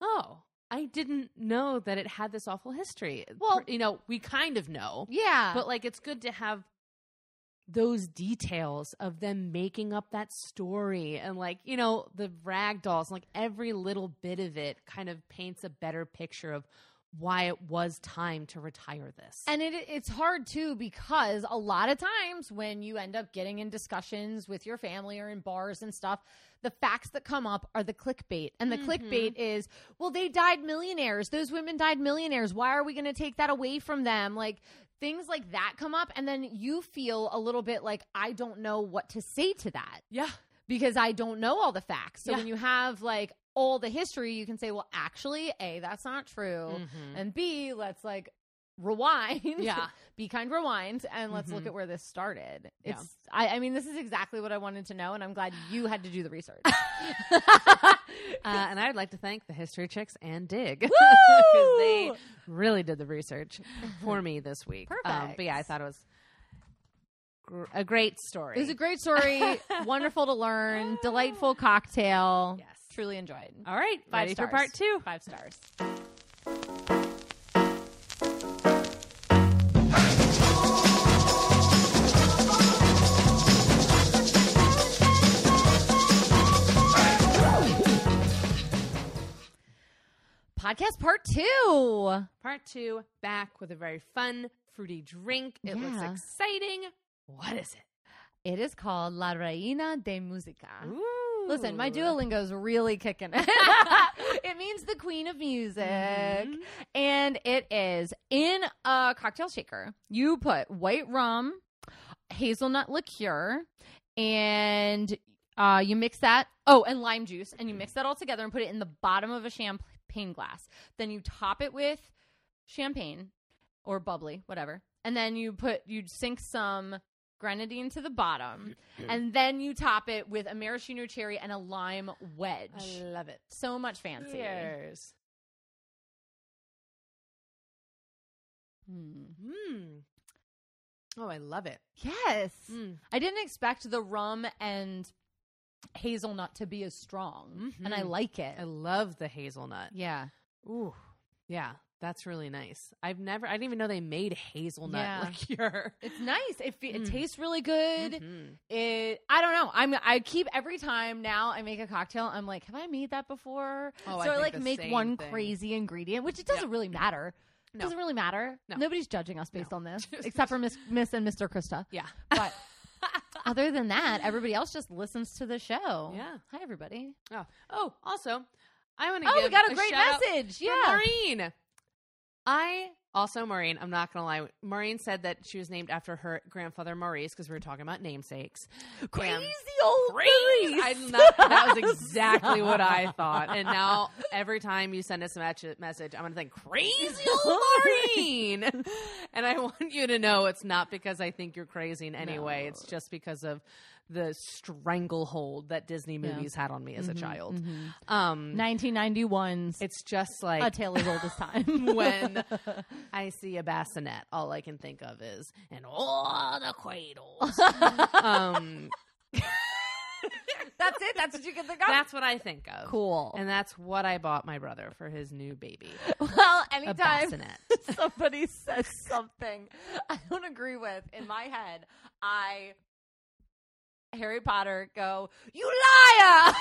oh, I didn't know that it had this awful history. Well, you know, we kind of know. Yeah. But like, it's good to have those details of them making up that story and like, you know, the rag dolls, like every little bit of it kind of paints a better picture of why it was time to retire this. And it, it's hard too, because a lot of times when you end up getting in discussions with your family or in bars and stuff, the facts that come up are the clickbait. And the mm-hmm. clickbait is, well, they died millionaires. Those women died millionaires. Why are we going to take that away from them? Like, things like that come up. And then you feel a little bit like, I don't know what to say to that. Yeah. Because I don't know all the facts. So yeah. when you have like all the history, you can say, well, actually, A, that's not true. Mm-hmm. And B, let's like rewind. Yeah. Be kind, rewind. And let's mm-hmm. look at where this started. It's, yeah. I, I mean, this is exactly what I wanted to know. And I'm glad you had to do the research. uh, and I'd like to thank the History Chicks and Dig. Because they really did the research for me this week. Perfect. Um, but yeah, I thought it was gr- a great story. It was a great story. Wonderful to learn. Delightful cocktail. Yes. Truly enjoyed. All right. Five Ready stars. For part two. Five stars. Podcast part two. Part two. Back with a very fun, fruity drink. It yeah. looks exciting. What is it? It is called La Reina de Musica. Ooh. Listen, my Duolingo's really kicking it. It means the queen of music. Mm-hmm. And it is in a cocktail shaker. You put white rum, hazelnut liqueur, and uh, you mix that. Oh, and lime juice. And you mix that all together and put it in the bottom of a champagne glass. Then you top it with champagne or bubbly, whatever. And then you put, you sink some grenadine to the bottom, and then you top it with a maraschino cherry and a lime wedge. I love it. So much fancy. Cheers. Mm. Mm. Oh, I love it. Yes. Mm. I didn't expect the rum and hazelnut to be as strong, mm-hmm. and I like it. I love the hazelnut. Yeah. Ooh. Yeah. That's really nice. I've never, I didn't even know they made hazelnut yeah. liqueur. It's nice. It, it mm. tastes really good. Mm-hmm. It, I don't know. I'm, I keep every time now I make a cocktail, I'm like, have I made that before? Oh, so I, I like make one thing. Crazy ingredient, which it doesn't yeah. really matter. No. It doesn't really matter. No. Nobody's judging us based no. on this, except for Miss, Miss and Mister Krista. Yeah. But other than that, everybody else just listens to the show. Yeah. Hi, everybody. Oh, oh also, I want to oh, give we got a, a great message. Yeah. Maureen. I also, Maureen, I'm not going to lie. Maureen said that she was named after her grandfather, Maurice, because we were talking about namesakes. Crazy and old Maurice. I'm not, that was exactly what I thought. And now every time you send us a match- message, I'm going to think, crazy old Maureen. And I want you to know it's not because I think you're crazy in any no. way. It's just because of the stranglehold that Disney movies yeah. had on me as mm-hmm, a child. Mm-hmm. Um, nineteen ninety-one's It's just like a tale as old as time. When I see a bassinet, all I can think of is, and all the cradles. um, that's it? That's what you can think of? That's what I think of. Cool. And that's what I bought my brother for his new baby. Well, anytime somebody says something I don't agree with, in my head, I... Harry Potter go, you liar!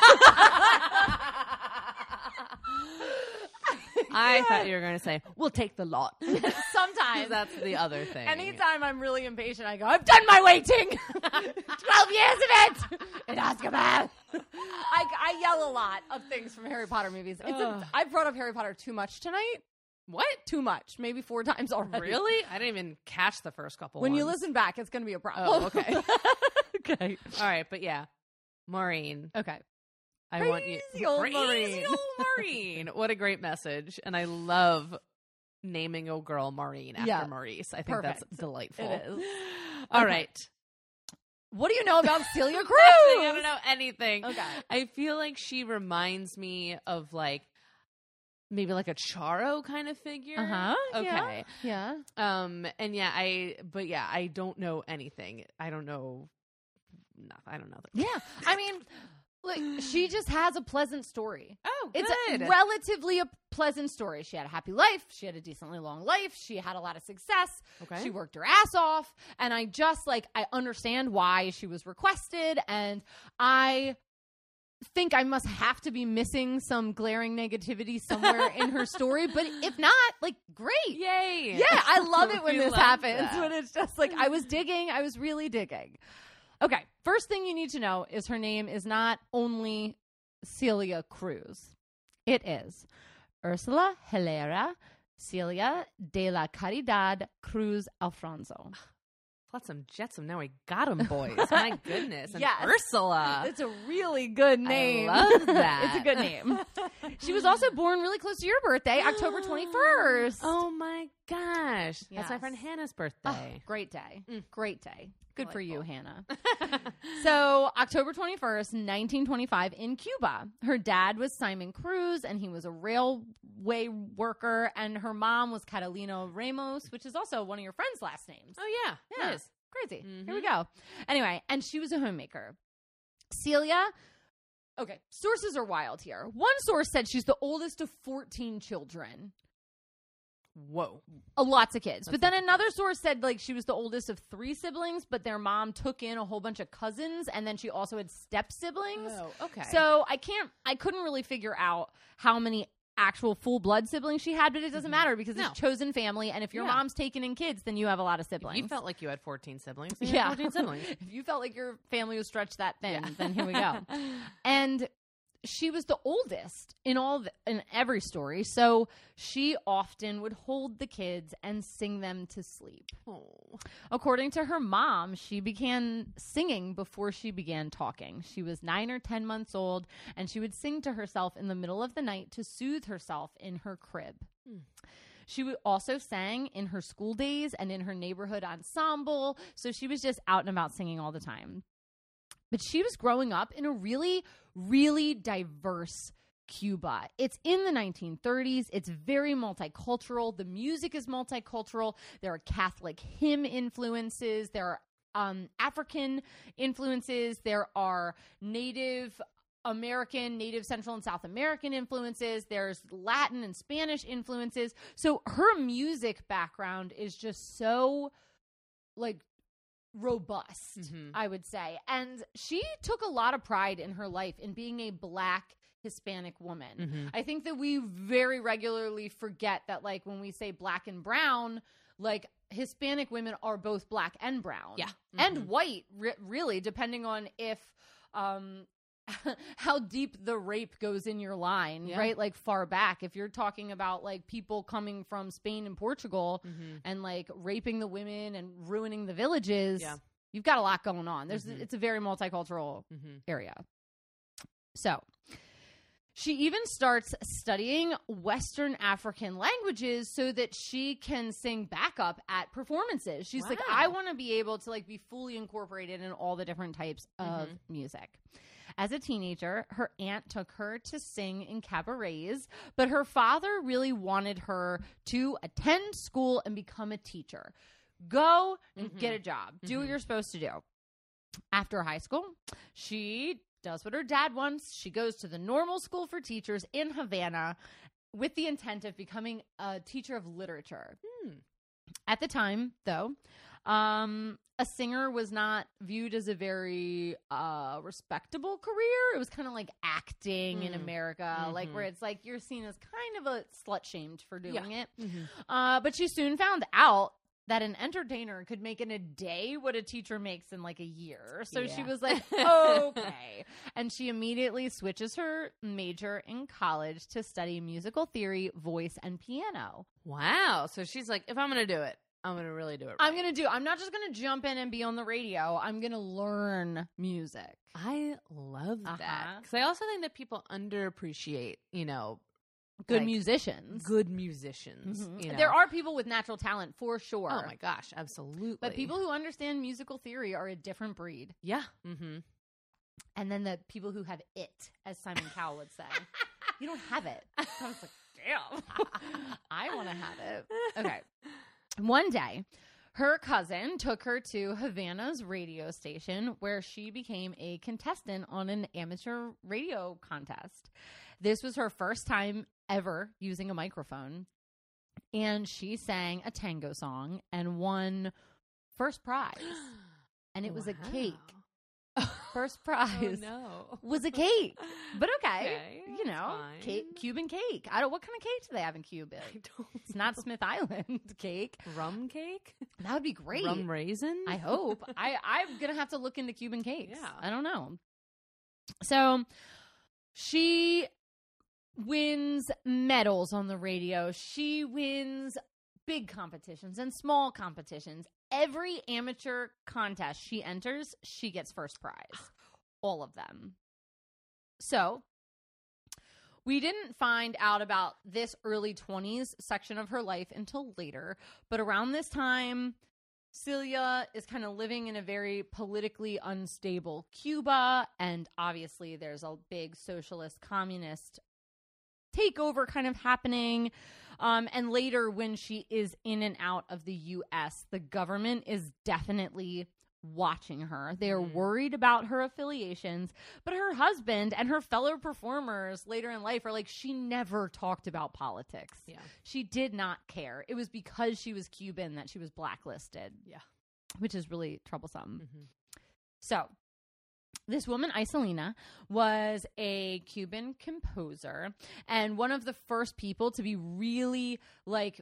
I yeah. thought you were going to say, we'll take the lot. Sometimes. That's the other thing. Anytime I'm really impatient, I go, I've done my waiting! twelve years of it! In Azkaban! I, I yell a lot of things from Harry Potter movies. It's a, I brought up Harry Potter too much tonight. What? Too much. Maybe four times already. Really? I didn't even catch the first couple When ones. You listen back, it's going to be a problem. Oh, okay. Okay. All right, but yeah, Maureen. Okay, I crazy want you. Old crazy Maureen. Old Maureen. What a great message, and I love naming a girl Maureen after yeah. Maurice. I think Perfect. That's delightful. It is. All okay. right. What do you know about Celia Cruz? I don't know anything. Okay. I feel like she reminds me of like maybe like a Charo kind of figure. Uh huh. Okay. Yeah. yeah. Um. And yeah, I. But yeah, I don't know anything. I don't know. No, I don't know. That. Yeah. I mean, Like, she just has a pleasant story. Oh, good. It's a, relatively a pleasant story. She had a happy life. She had a decently long life. She had a lot of success. Okay. She worked her ass off. And I just, like, I understand why she was requested. And I think I must have to be missing some glaring negativity somewhere in her story. But if not, like, great. Yay. Yeah, I love it when this happens. That. When it's just, like, I was digging. I was really digging. Okay, first thing you need to know is her name is not only Celia Cruz. It is Ursula Helera Celia de la Caridad Cruz Alfonso. Flotsam Jetsam, now we got them, boys. My goodness. And yes. Ursula. It's a really good name. I love that. It's a good name. She was also born really close to your birthday, October twenty-first. Oh, my gosh. Yes. That's my friend Hannah's birthday. Oh, great day. Mm. Great day. Good Delightful. For you, Hannah. So October twenty-first, nineteen twenty-five in Cuba. Her dad was Simon Cruz, and he was a railway worker. And her mom was Catalina Ramos, which is also one of your friend's last names. Oh, yeah. Yeah. It is. Crazy. Mm-hmm. Here we go. Anyway, and she was a homemaker. Celia. Okay. Sources are wild here. One source said she's the oldest of fourteen children. Whoa. Uh, lots of kids. That's but then another source said, like, she was the oldest of three siblings, but their mom took in a whole bunch of cousins, and then she also had step-siblings. Oh, okay. So I can't, I couldn't really figure out how many actual full-blood siblings she had, but it doesn't mm-hmm. matter because no. it's chosen family, and if your yeah. mom's taking in kids, then you have a lot of siblings. If you felt like you had fourteen siblings, you yeah. had fourteen siblings. If you felt like your family was stretched that thin, yeah. then here we go. And she was the oldest in all the, in every story, so she often would hold the kids and sing them to sleep. Oh. According to her mom, she began singing before she began talking. She was nine or ten months old, and she would sing to herself in the middle of the night to soothe herself in her crib. Hmm. She also sang in her school days and in her neighborhood ensemble, so she was just out and about singing all the time. But she was growing up in a really, really diverse Cuba. It's in the nineteen thirties. It's very multicultural. The music is multicultural. There are Catholic hymn influences. There are um, African influences. There are Native American, Native Central and South American influences. There's Latin and Spanish influences. So her music background is just so, like, robust, mm-hmm. I would say. And she took a lot of pride in her life in being a Black Hispanic woman. Mm-hmm. I think that we very regularly forget that, like, when we say Black and brown, like, Hispanic women are both Black and brown. Yeah. Mm-hmm. And white, re- really, depending on if um how deep the rape goes in your line, yeah. right? Like, far back. If you're talking about, like, people coming from Spain and Portugal mm-hmm. and, like, raping the women and ruining the villages, yeah. you've got a lot going on. There's mm-hmm. it's a very multicultural mm-hmm. area. So she even starts studying Western African languages so that she can sing backup at performances. She's wow. like, I want to be able to, like, be fully incorporated in all the different types mm-hmm. of music. As a teenager, her aunt took her to sing in cabarets, but her father really wanted her to attend school and become a teacher. Go and mm-hmm. get a job. Mm-hmm. Do what you're supposed to do. After high school, she does what her dad wants. She goes to the normal school for teachers in Havana with the intent of becoming a teacher of literature. Mm. At the time, though, um, a singer was not viewed as a very uh, respectable career. It was kind of like acting mm. in America, mm-hmm. like where it's like you're seen as kind of a slut-shamed for doing yeah. it. Mm-hmm. Uh, but she soon found out that an entertainer could make in a day what a teacher makes in like a year. So yeah. she was like, okay. And she immediately switches her major in college to study musical theory, voice, and piano. Wow. So she's like, if I'm going to do it, I'm going to really do it right. I'm going to do I'm not just going to jump in and be on the radio. I'm going to learn music. I love uh-huh. that. Because I also think that people underappreciate, you know, good like, musicians. Good musicians. Mm-hmm. You know? There are people with natural talent for sure. Oh, my gosh. Absolutely. But people who understand musical theory are a different breed. Yeah. Mm-hmm. And then the people who have it, as Simon Cowell would say. You don't have it. I was like, damn. I want to have it. Okay. One day, Her cousin took her to Havana's radio station, where she became a contestant on an amateur radio contest. This was her first time ever using a microphone, and she sang a tango song and won first prize. And it was wow. a cake. First prize oh, no. was a cake. But okay, okay you know, cake, Cuban cake. I don't. What kind of cake do they have in Cuba? I don't it's know. Not Smith Island cake. Rum cake? That would be great. Rum raisin? I hope. I, I'm going to have to look into Cuban cakes. Yeah. I don't know. So she wins medals on the radio. She wins big competitions and small competitions. Every amateur contest she enters, she gets first prize. All of them. So we didn't find out about this early twenties section of her life until later. But around this time, Celia is kind of living in a very politically unstable Cuba. And obviously there's a big socialist communist takeover kind of happening. Um, and later, when she is in and out of the U S, the government is definitely watching her. They are worried about her affiliations, but her husband and her fellow performers later in life are like, she never talked about politics. Yeah. She did not care. It was because she was Cuban that she was blacklisted. Yeah. Which is really troublesome. Mm-hmm. So this woman, Isolina, was a Cuban composer and one of the first people to be really, like,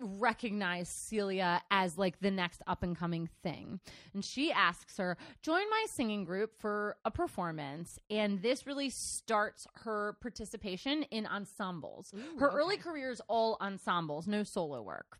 recognize Celia as, like, the next up-and-coming thing. And she asks her, join my singing group for a performance. And this really starts her participation in ensembles. Ooh, her okay. early career is all ensembles, no solo work.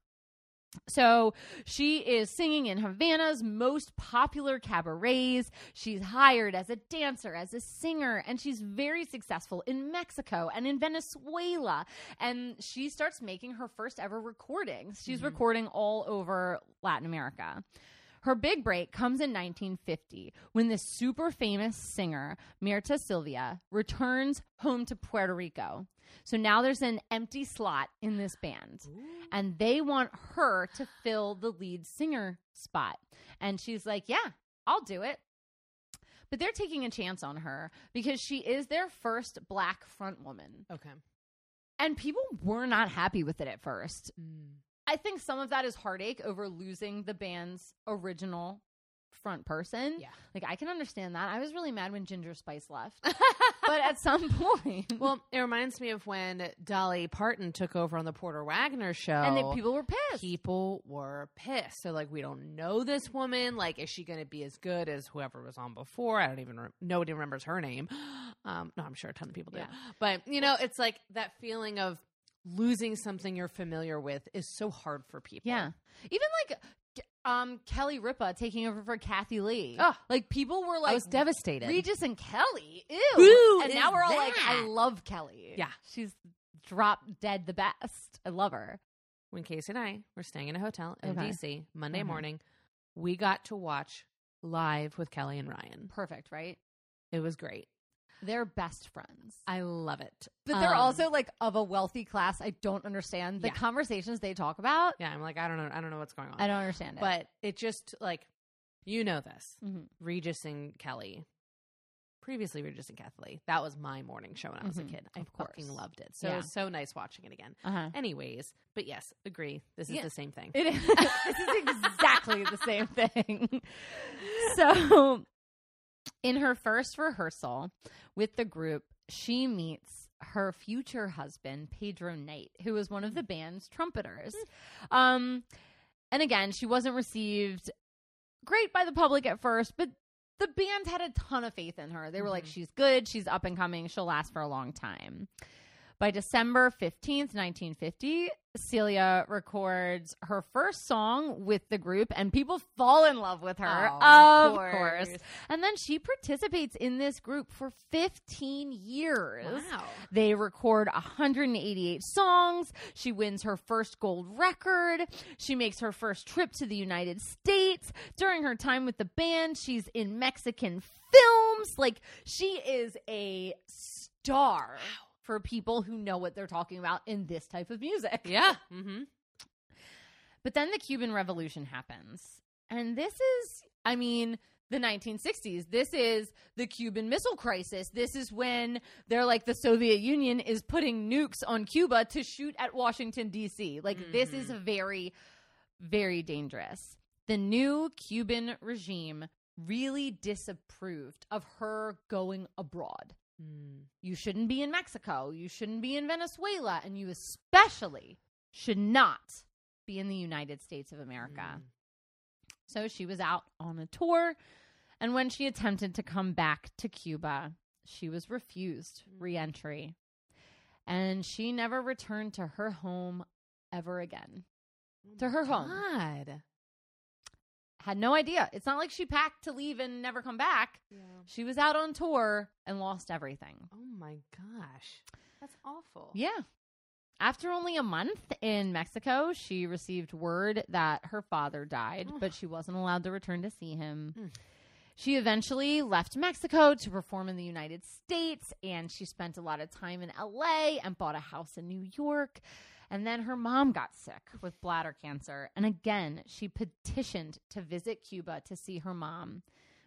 So she is singing in Havana's most popular cabarets. She's hired as a dancer, as a singer, and she's very successful in Mexico and in Venezuela. And she starts making her first ever recordings. She's mm-hmm. recording all over Latin America. Her big break comes in nineteen fifty when the super famous singer Mirta Silvia returns home to Puerto Rico. So now there's an empty slot in this band. Ooh. And they want her to fill the lead singer spot. And she's like, yeah, I'll do it. But they're taking a chance on her because she is their first black front woman. Okay. And people were not happy with it at first. Mm. I think some of that is heartache over losing the band's original front person. Yeah. Like, I can understand that. I was really mad when Ginger Spice left. But at some point. Well, it reminds me of when Dolly Parton took over on the Porter Wagoner show. And then people were pissed. People were pissed. So, like, we don't know this woman. Like, is she going to be as good as whoever was on before? I don't even, re- nobody remembers her name. Um, no, I'm sure a ton of people do. Yeah. But, you know, it's like that feeling of losing something you're familiar with is so hard for people. Yeah. Even like um, Kelly Ripa taking over for Kathy Lee. Oh, like people were like, I was devastated. Regis and Kelly. Ew. Who and now we're all that? Like, I love Kelly. Yeah. She's drop dead the best. I love her. When Casey and I were staying in a hotel in okay. D C Monday mm-hmm. morning, we got to watch Live with Kelly and Ryan. Perfect, right? It was great. They're best friends. I love it. But they're um, also like of a wealthy class. I don't understand the yeah. conversations they talk about. Yeah, I'm like, I don't know. I don't know what's going on. I don't understand it. But it just like, you know this. Mm-hmm. Regis and Kelly. Previously Regis and Kathleen. That was my morning show when I was mm-hmm. a kid. I of fucking course. Loved it. So yeah. it was so nice watching it again. Uh-huh. Anyways, but yes, agree. This is yeah. the same thing. It is. This is exactly the same thing. So in her first rehearsal with the group, she meets her future husband, Pedro Knight, who was one of the band's trumpeters. Um, and again, she wasn't received great by the public at first, but the band had a ton of faith in her. They were mm-hmm. like, she's good, she's up and coming, she'll last for a long time. By December fifteenth, nineteen fifty, Celia records her first song with the group, and people fall in love with her, oh, of course. course. And then she participates in this group for fifteen years. Wow. They record one hundred eighty-eight songs. She wins her first gold record. She makes her first trip to the United States. During her time with the band, she's in Mexican films. Like, she is a star. Wow. For people who know what they're talking about in this type of music. Yeah. Mm-hmm. But then the Cuban Revolution happens. And this is, I mean, the nineteen sixties. This is the Cuban Missile Crisis. This is when they're like, the Soviet Union is putting nukes on Cuba to shoot at Washington, D C. Like, mm-hmm. this is very, very dangerous. The new Cuban regime really disapproved of her going abroad. Mm. You shouldn't be in Mexico. You shouldn't be in Venezuela. And you especially should not be in the United States of America. Mm. So she was out on a tour, and when she attempted to come back to Cuba, she was refused re-entry, and she never returned to her home ever again. Oh to her home. God. Had no idea. It's not like she packed to leave and never come back. Yeah. She was out on tour and lost everything. Oh my gosh. That's awful. Yeah. After only a month in Mexico, she received word that her father died, but she wasn't allowed to return to see him. Mm. She eventually left Mexico to perform in the United States, and she spent a lot of time in L A and bought a house in New York. And then her mom got sick with bladder cancer. And again, she petitioned to visit Cuba to see her mom,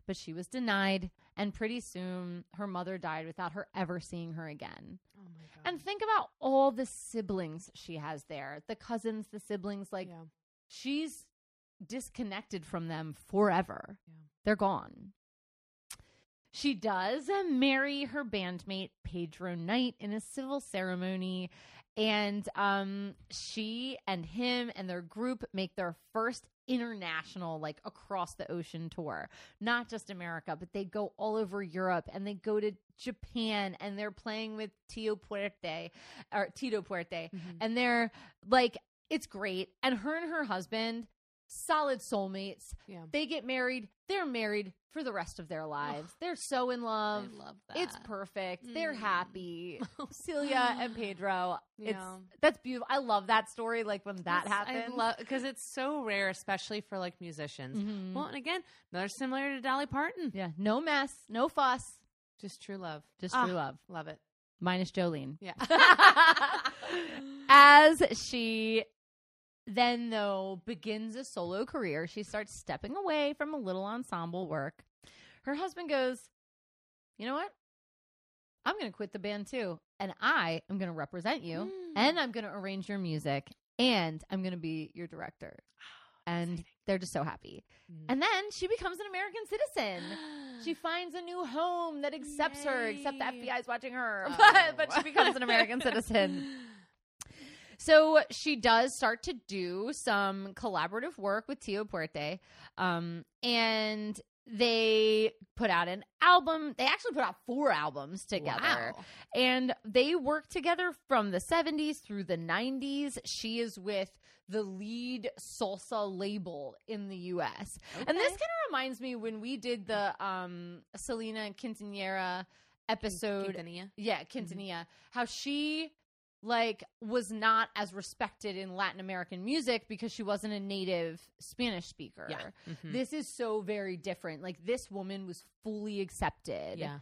but she was denied. And pretty soon, her mother died without her ever seeing her again. Oh my God. And think about all the siblings she has there. The cousins, the siblings. Like, yeah. she's disconnected from them forever. Yeah. They're gone. She does marry her bandmate, Pedro Knight, in a civil ceremony. And um, she and him and their group make their first international, like, across the ocean tour. Not just America, but they go all over Europe, and they go to Japan, and they're playing with Tito Puente or Tito Puente. Mm-hmm. And they're like, it's great. And her and her husband, solid soulmates. Yeah. They get married. They're married for the rest of their lives. Oh, they're so in love. I love that. It's perfect. Mm. They're happy. Celia and Pedro. Yeah. It's that's beautiful. I love that story. Like, when that happens, because lo- it's so rare, especially for, like, musicians. Mm-hmm. Well, and again, another similar to Dolly Parton. Yeah. No mess. No fuss. Just true love. Just oh, true love. Love it. Minus Jolene. Yeah. As she then, though, begins a solo career. She starts stepping away from a little ensemble work. Her husband goes, you know what? I'm going to quit the band too. And I am going to represent you. Mm. And I'm going to arrange your music. And I'm going to be your director. Oh, and exciting. They're just so happy. Mm. And then she becomes an American citizen. She finds a new home that accepts Yay. her. Except the F B I is watching her. Oh. But, but she becomes an American citizen. So she does start to do some collaborative work with Tito Puente, um, and they put out an album. They actually put out four albums together. Wow. And they work together from the seventies through the nineties. She is with the lead salsa label in the U S Okay. And this kind of reminds me when we did the um, Selena Quintanilla episode. Quintanilla? Yeah, Quintanilla. Mm-hmm. How she... like, was not as respected in Latin American music because she wasn't a native Spanish speaker. Yeah. Mm-hmm. This is so very different. Like, this woman was fully accepted yeah.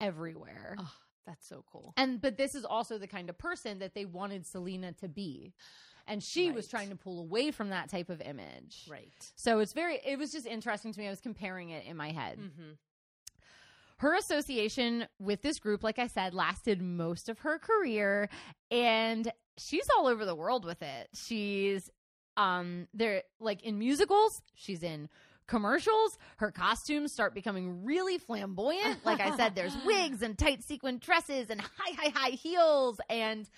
everywhere. Oh, that's so cool. And but this is also the kind of person that they wanted Selena to be. And she right. was trying to pull away from that type of image. Right. So it's very, it was just interesting to me. I was comparing it in my head. Mm-hmm. Her association with this group, like I said, lasted most of her career, and she's all over the world with it. She's um, there, like, in musicals. She's in commercials. Her costumes start becoming really flamboyant. Like I said, there's wigs and tight sequin dresses and high, high, high heels and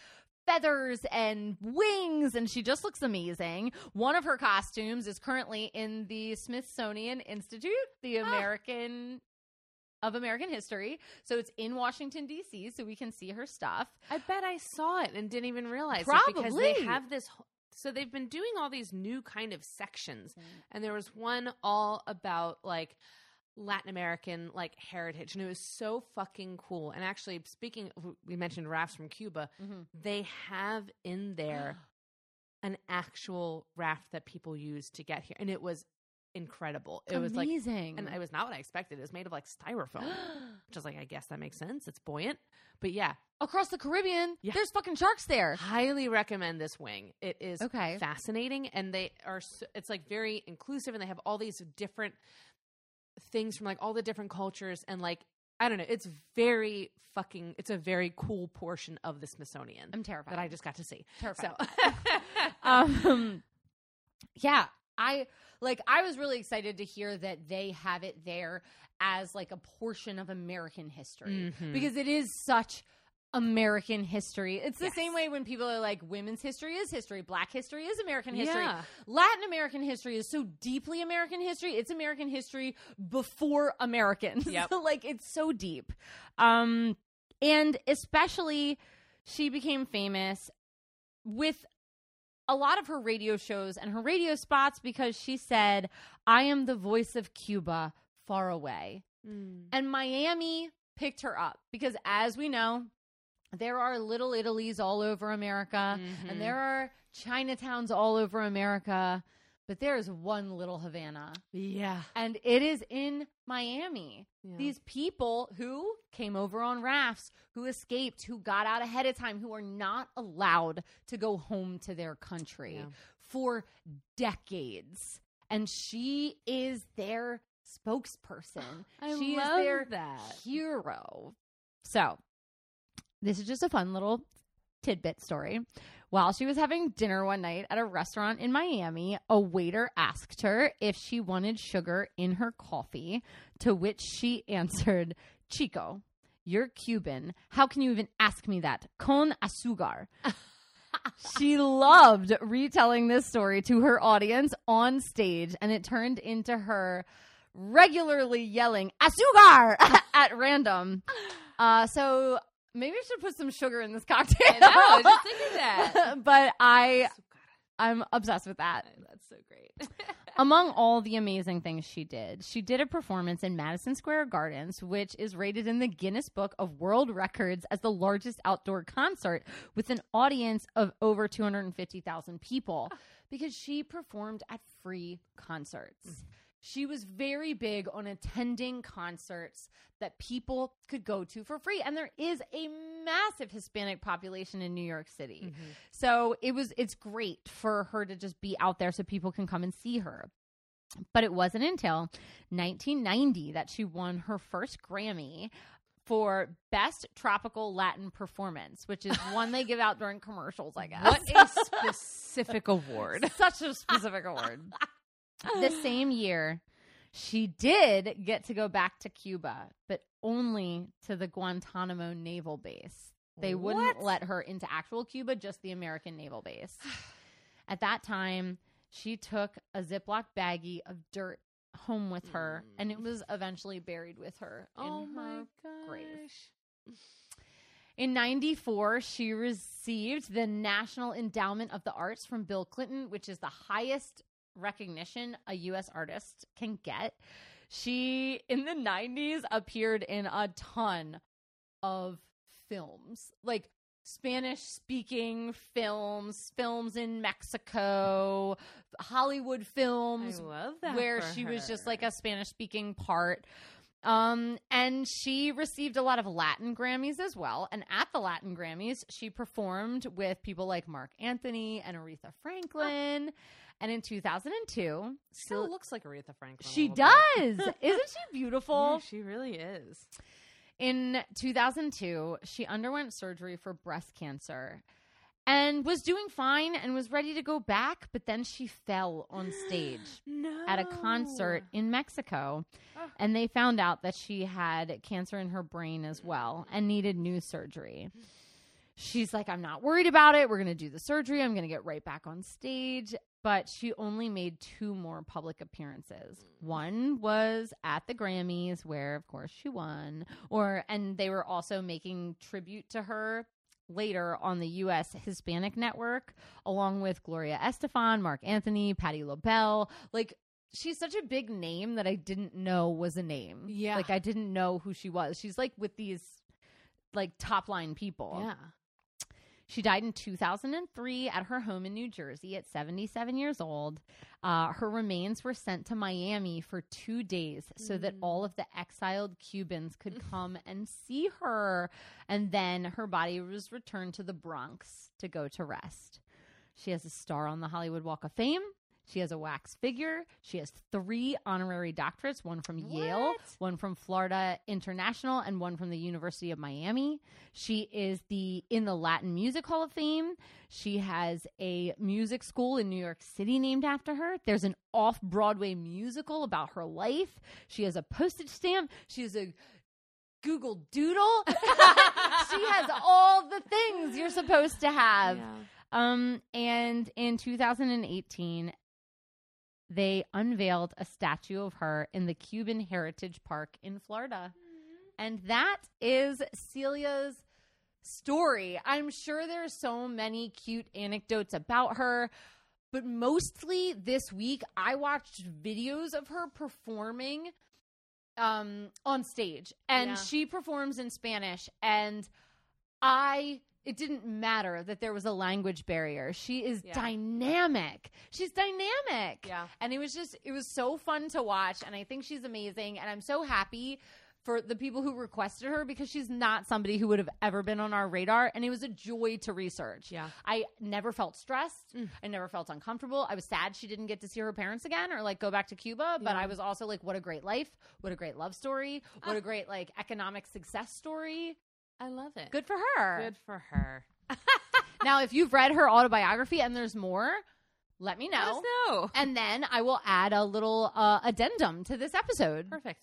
feathers and wings, and she just looks amazing. One of her costumes is currently in the Smithsonian Institute, the American... Oh. of American History. So it's in Washington, D C, so we can see her stuff. I bet I saw it and didn't even realize Probably. it because they have this... So they've been doing all these new kind of sections. Mm. And there was one all about, like, Latin American, like, heritage. And it was so fucking cool. And actually, speaking of, we mentioned rafts from Cuba. Mm-hmm. They have in there an actual raft that people use to get here. And it was incredible. It Amazing. was like, and it was not what I expected. It was made of, like, styrofoam, which is like, I guess that makes sense. It's buoyant, but yeah, across the Caribbean. Yeah. There's fucking sharks there. Highly recommend this wing. It is okay. fascinating, and they are. So, it's like very inclusive, and they have all these different things from like all the different cultures, and like I don't know. It's very fucking. It's a very cool portion of the Smithsonian. I'm terrified that I just got to see. Terrified. So, um, yeah. I like I was really excited to hear that they have it there as like a portion of American history mm-hmm. because it is such American history. It's the yes. same way when people are like women's history is history, black history is American history. Yeah. Latin American history is so deeply American history. It's American history before Americans. Yep. So, like it's so deep. Um, and especially she became famous with a lot of her radio shows and her radio spots because she said, I am the voice of Cuba far away. Mm. And Miami picked her up because, as we know, there are Little Italies all over America mm-hmm. and there are Chinatowns all over America, but there is one Little Havana. Yeah. And it is in Miami. Yeah. These people who came over on rafts, who escaped, who got out ahead of time, who are not allowed to go home to their country yeah. for decades. And she is their spokesperson. I she love is their that. hero. So this is just a fun little tidbit story. While she was having dinner one night at a restaurant in Miami, a waiter asked her if she wanted sugar in her coffee, to which she answered, Chico, you're Cuban. How can you even ask me that? Con azúcar. She loved retelling this story to her audience on stage, and it turned into her regularly yelling, azúcar, at random. Uh, so... Maybe I should put some sugar in this cocktail. I know, I was just thinking that. But I, I'm obsessed with that. That's so great. Among all the amazing things she did, she did a performance in Madison Square Gardens, which is rated in the Guinness Book of World Records as the largest outdoor concert with an audience of over two hundred fifty thousand people oh. because she performed at free concerts. Mm-hmm. She was very big on attending concerts that people could go to for free. And there is a massive Hispanic population in New York City. Mm-hmm. So it was it's great for her to just be out there so people can come and see her. But it wasn't until nineteen ninety that she won her first Grammy for Best Tropical Latin Performance, which is one they give out during commercials, I guess. What a specific award. Such a specific award. The same year, she did get to go back to Cuba, but only to the Guantanamo Naval Base. They what? wouldn't let her into actual Cuba, just the American Naval Base. At that time, she took a Ziploc baggie of dirt home with her, mm. and it was eventually buried with her in oh her my grave. In ninety-four, she received the National Endowment of the Arts from Bill Clinton, which is the highest recognition a U S artist can get. She, in the nineties, appeared in a ton of films, like Spanish-speaking films, films in Mexico, Hollywood films. I love that where she her. was just like a Spanish-speaking part. Um, and she received a lot of Latin Grammys as well. And at the Latin Grammys, she performed with people like Mark Anthony and Aretha Franklin. Oh. And in two thousand two... Still so, looks like Aretha Franklin. She does! Isn't she beautiful? Yeah, she really is. In two thousand two, she underwent surgery for breast cancer and was doing fine and was ready to go back, but then she fell on stage no. at a concert in Mexico. Oh. And they found out that she had cancer in her brain as well and needed new surgery. She's like, I'm not worried about it. We're going to do the surgery. I'm going to get right back on stage. But she only made two more public appearances. One was at the Grammys, where, of course, she won. Or and they were also making tribute to her later on the U S Hispanic Network, along with Gloria Estefan, Mark Anthony, Patti LaBelle. Like, she's such a big name that I didn't know was a name. Yeah. Like, I didn't know who she was. She's, like, with these, like, top-line people. Yeah. She died in two thousand three at her home in New Jersey at seventy-seven years old. Uh, her remains were sent to Miami for two days so mm. that all of the exiled Cubans could come and see her. And then her body was returned to the Bronx to go to rest. She has a star on the Hollywood Walk of Fame. She has a wax figure. She has three honorary doctorates, one from what? Yale, one from Florida International, and one from the University of Miami. She is the in the Latin Music Hall of Fame. She has a music school in New York City named after her. There's an off-Broadway musical about her life. She has a postage stamp. She has a Google Doodle. She has all the things you're supposed to have. Yeah. Um, and in two thousand eighteen, they unveiled a statue of her in the Cuban Heritage Park in Florida. Mm-hmm. And that is Celia's story. I'm sure there's so many cute anecdotes about her, but mostly this week I watched videos of her performing um, on stage. And yeah. she performs in Spanish. And I... It didn't matter that there was a language barrier. She is yeah. dynamic. She's dynamic. Yeah. And it was just, it was so fun to watch. And I think she's amazing. And I'm so happy for the people who requested her because she's not somebody who would have ever been on our radar. And it was a joy to research. Yeah. I never felt stressed. Mm. I never felt uncomfortable. I was sad she didn't get to see her parents again or like go back to Cuba. But yeah. I was also like, what a great life. What a great love story. What uh, a great like economic success story. I love it. Good for her. Good for her. Now, if you've read her autobiography and there's more, let me know. Let us know. And then I will add a little uh, addendum to this episode. Perfect.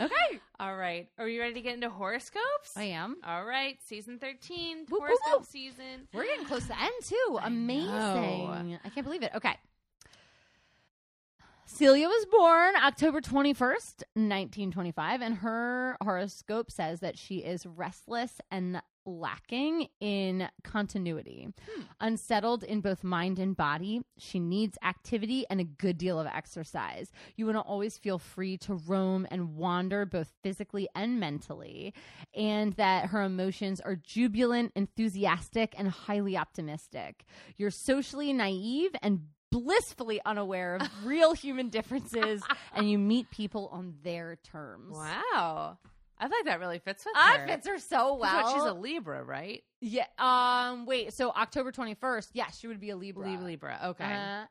Okay. All right. Are you ready to get into horoscopes? I am. All right. Season thirteen, whoop, horoscope whoop, whoop. season. We're getting close to the end, too. I Amazing. Know. I can't believe it. Okay. Celia was born October twenty-first, nineteen twenty-five, and her horoscope says that she is restless and lacking in continuity. Hmm. Unsettled in both mind and body, she needs activity and a good deal of exercise. You want to always feel free to roam and wander both physically and mentally, and that her emotions are jubilant, enthusiastic, and highly optimistic. You're socially naive and blissfully unaware of real human differences, and you meet people on their terms. Wow. I think that really fits with her. It fits her so well. She's a Libra, right? Yeah. Um. Wait, so October twenty-first, yeah, she would be a Libra. Libra, Libra. Okay. Uh,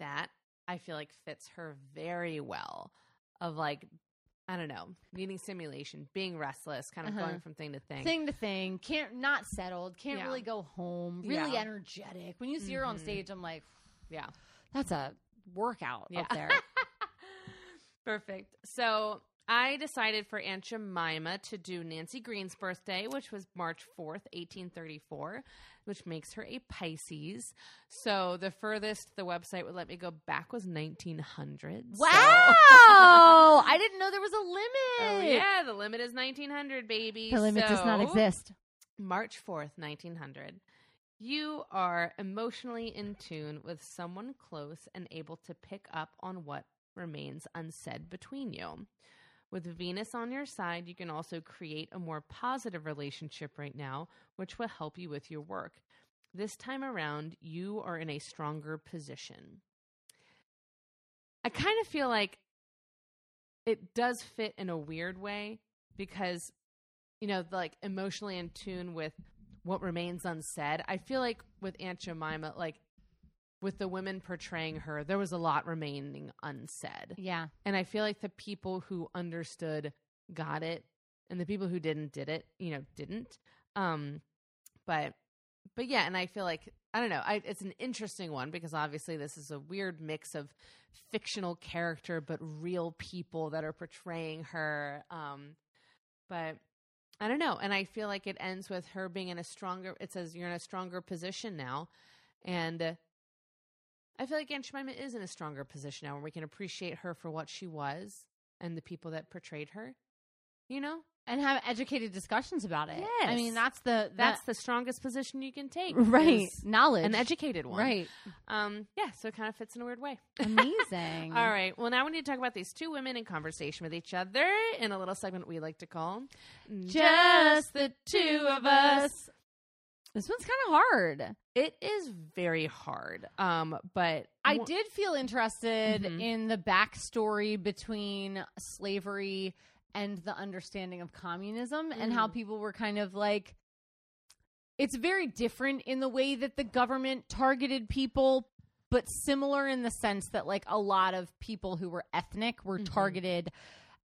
that, I feel like, fits her very well of, like, I don't know, needing stimulation, being restless, kind of uh-huh. going from thing to thing. Thing to thing. Can't, not settled. Can't yeah. really go home. Really yeah. energetic. When you see mm-hmm. her on stage, I'm like... Yeah. That's a workout yeah. up there. Perfect. So I decided for Aunt Jemima to do Nancy Green's birthday, which was March fourth, eighteen thirty-four, which makes her a Pisces. So the furthest the website would let me go back was nineteen hundred. Wow. So. I didn't know there was a limit. Oh, yeah. The limit is nineteen hundred, baby. The limit so, does not exist. March fourth, nineteen hundred. You are emotionally in tune with someone close and able to pick up on what remains unsaid between you. With Venus on your side, you can also create a more positive relationship right now, which will help you with your work. This time around, you are in a stronger position. I kind of feel like it does fit in a weird way because, you know, like emotionally in tune with what remains unsaid. I feel like with Aunt Jemima, like with the women portraying her, there was a lot remaining unsaid. Yeah. And I feel like the people who understood got it and the people who didn't did it, you know, didn't. Um, but, but yeah. And I feel like, I don't know, I, it's an interesting one because obviously this is a weird mix of fictional character, but real people that are portraying her. Um, but I don't know. And I feel like it ends with her being in a stronger, it says you're in a stronger position now. And uh, I feel like Aunt Jemima is in a stronger position now where we can appreciate her for what she was and the people that portrayed her, you know? And have educated discussions about it. Yes. I mean, that's the, the that's the strongest position you can take. Right. Knowledge. An educated one. Right. Um, yeah. So it kind of fits in a weird way. Amazing. All right. Well, now we need to talk about these two women in conversation with each other in a little segment we like to call Just the Two of Us. This one's kind of hard. It is very hard. Um, but I wh- did feel interested mm-hmm. in the backstory between slavery and the understanding of communism mm-hmm. and how people were kind of like, it's very different in the way that the government targeted people, but similar in the sense that like a lot of people who were ethnic were mm-hmm. targeted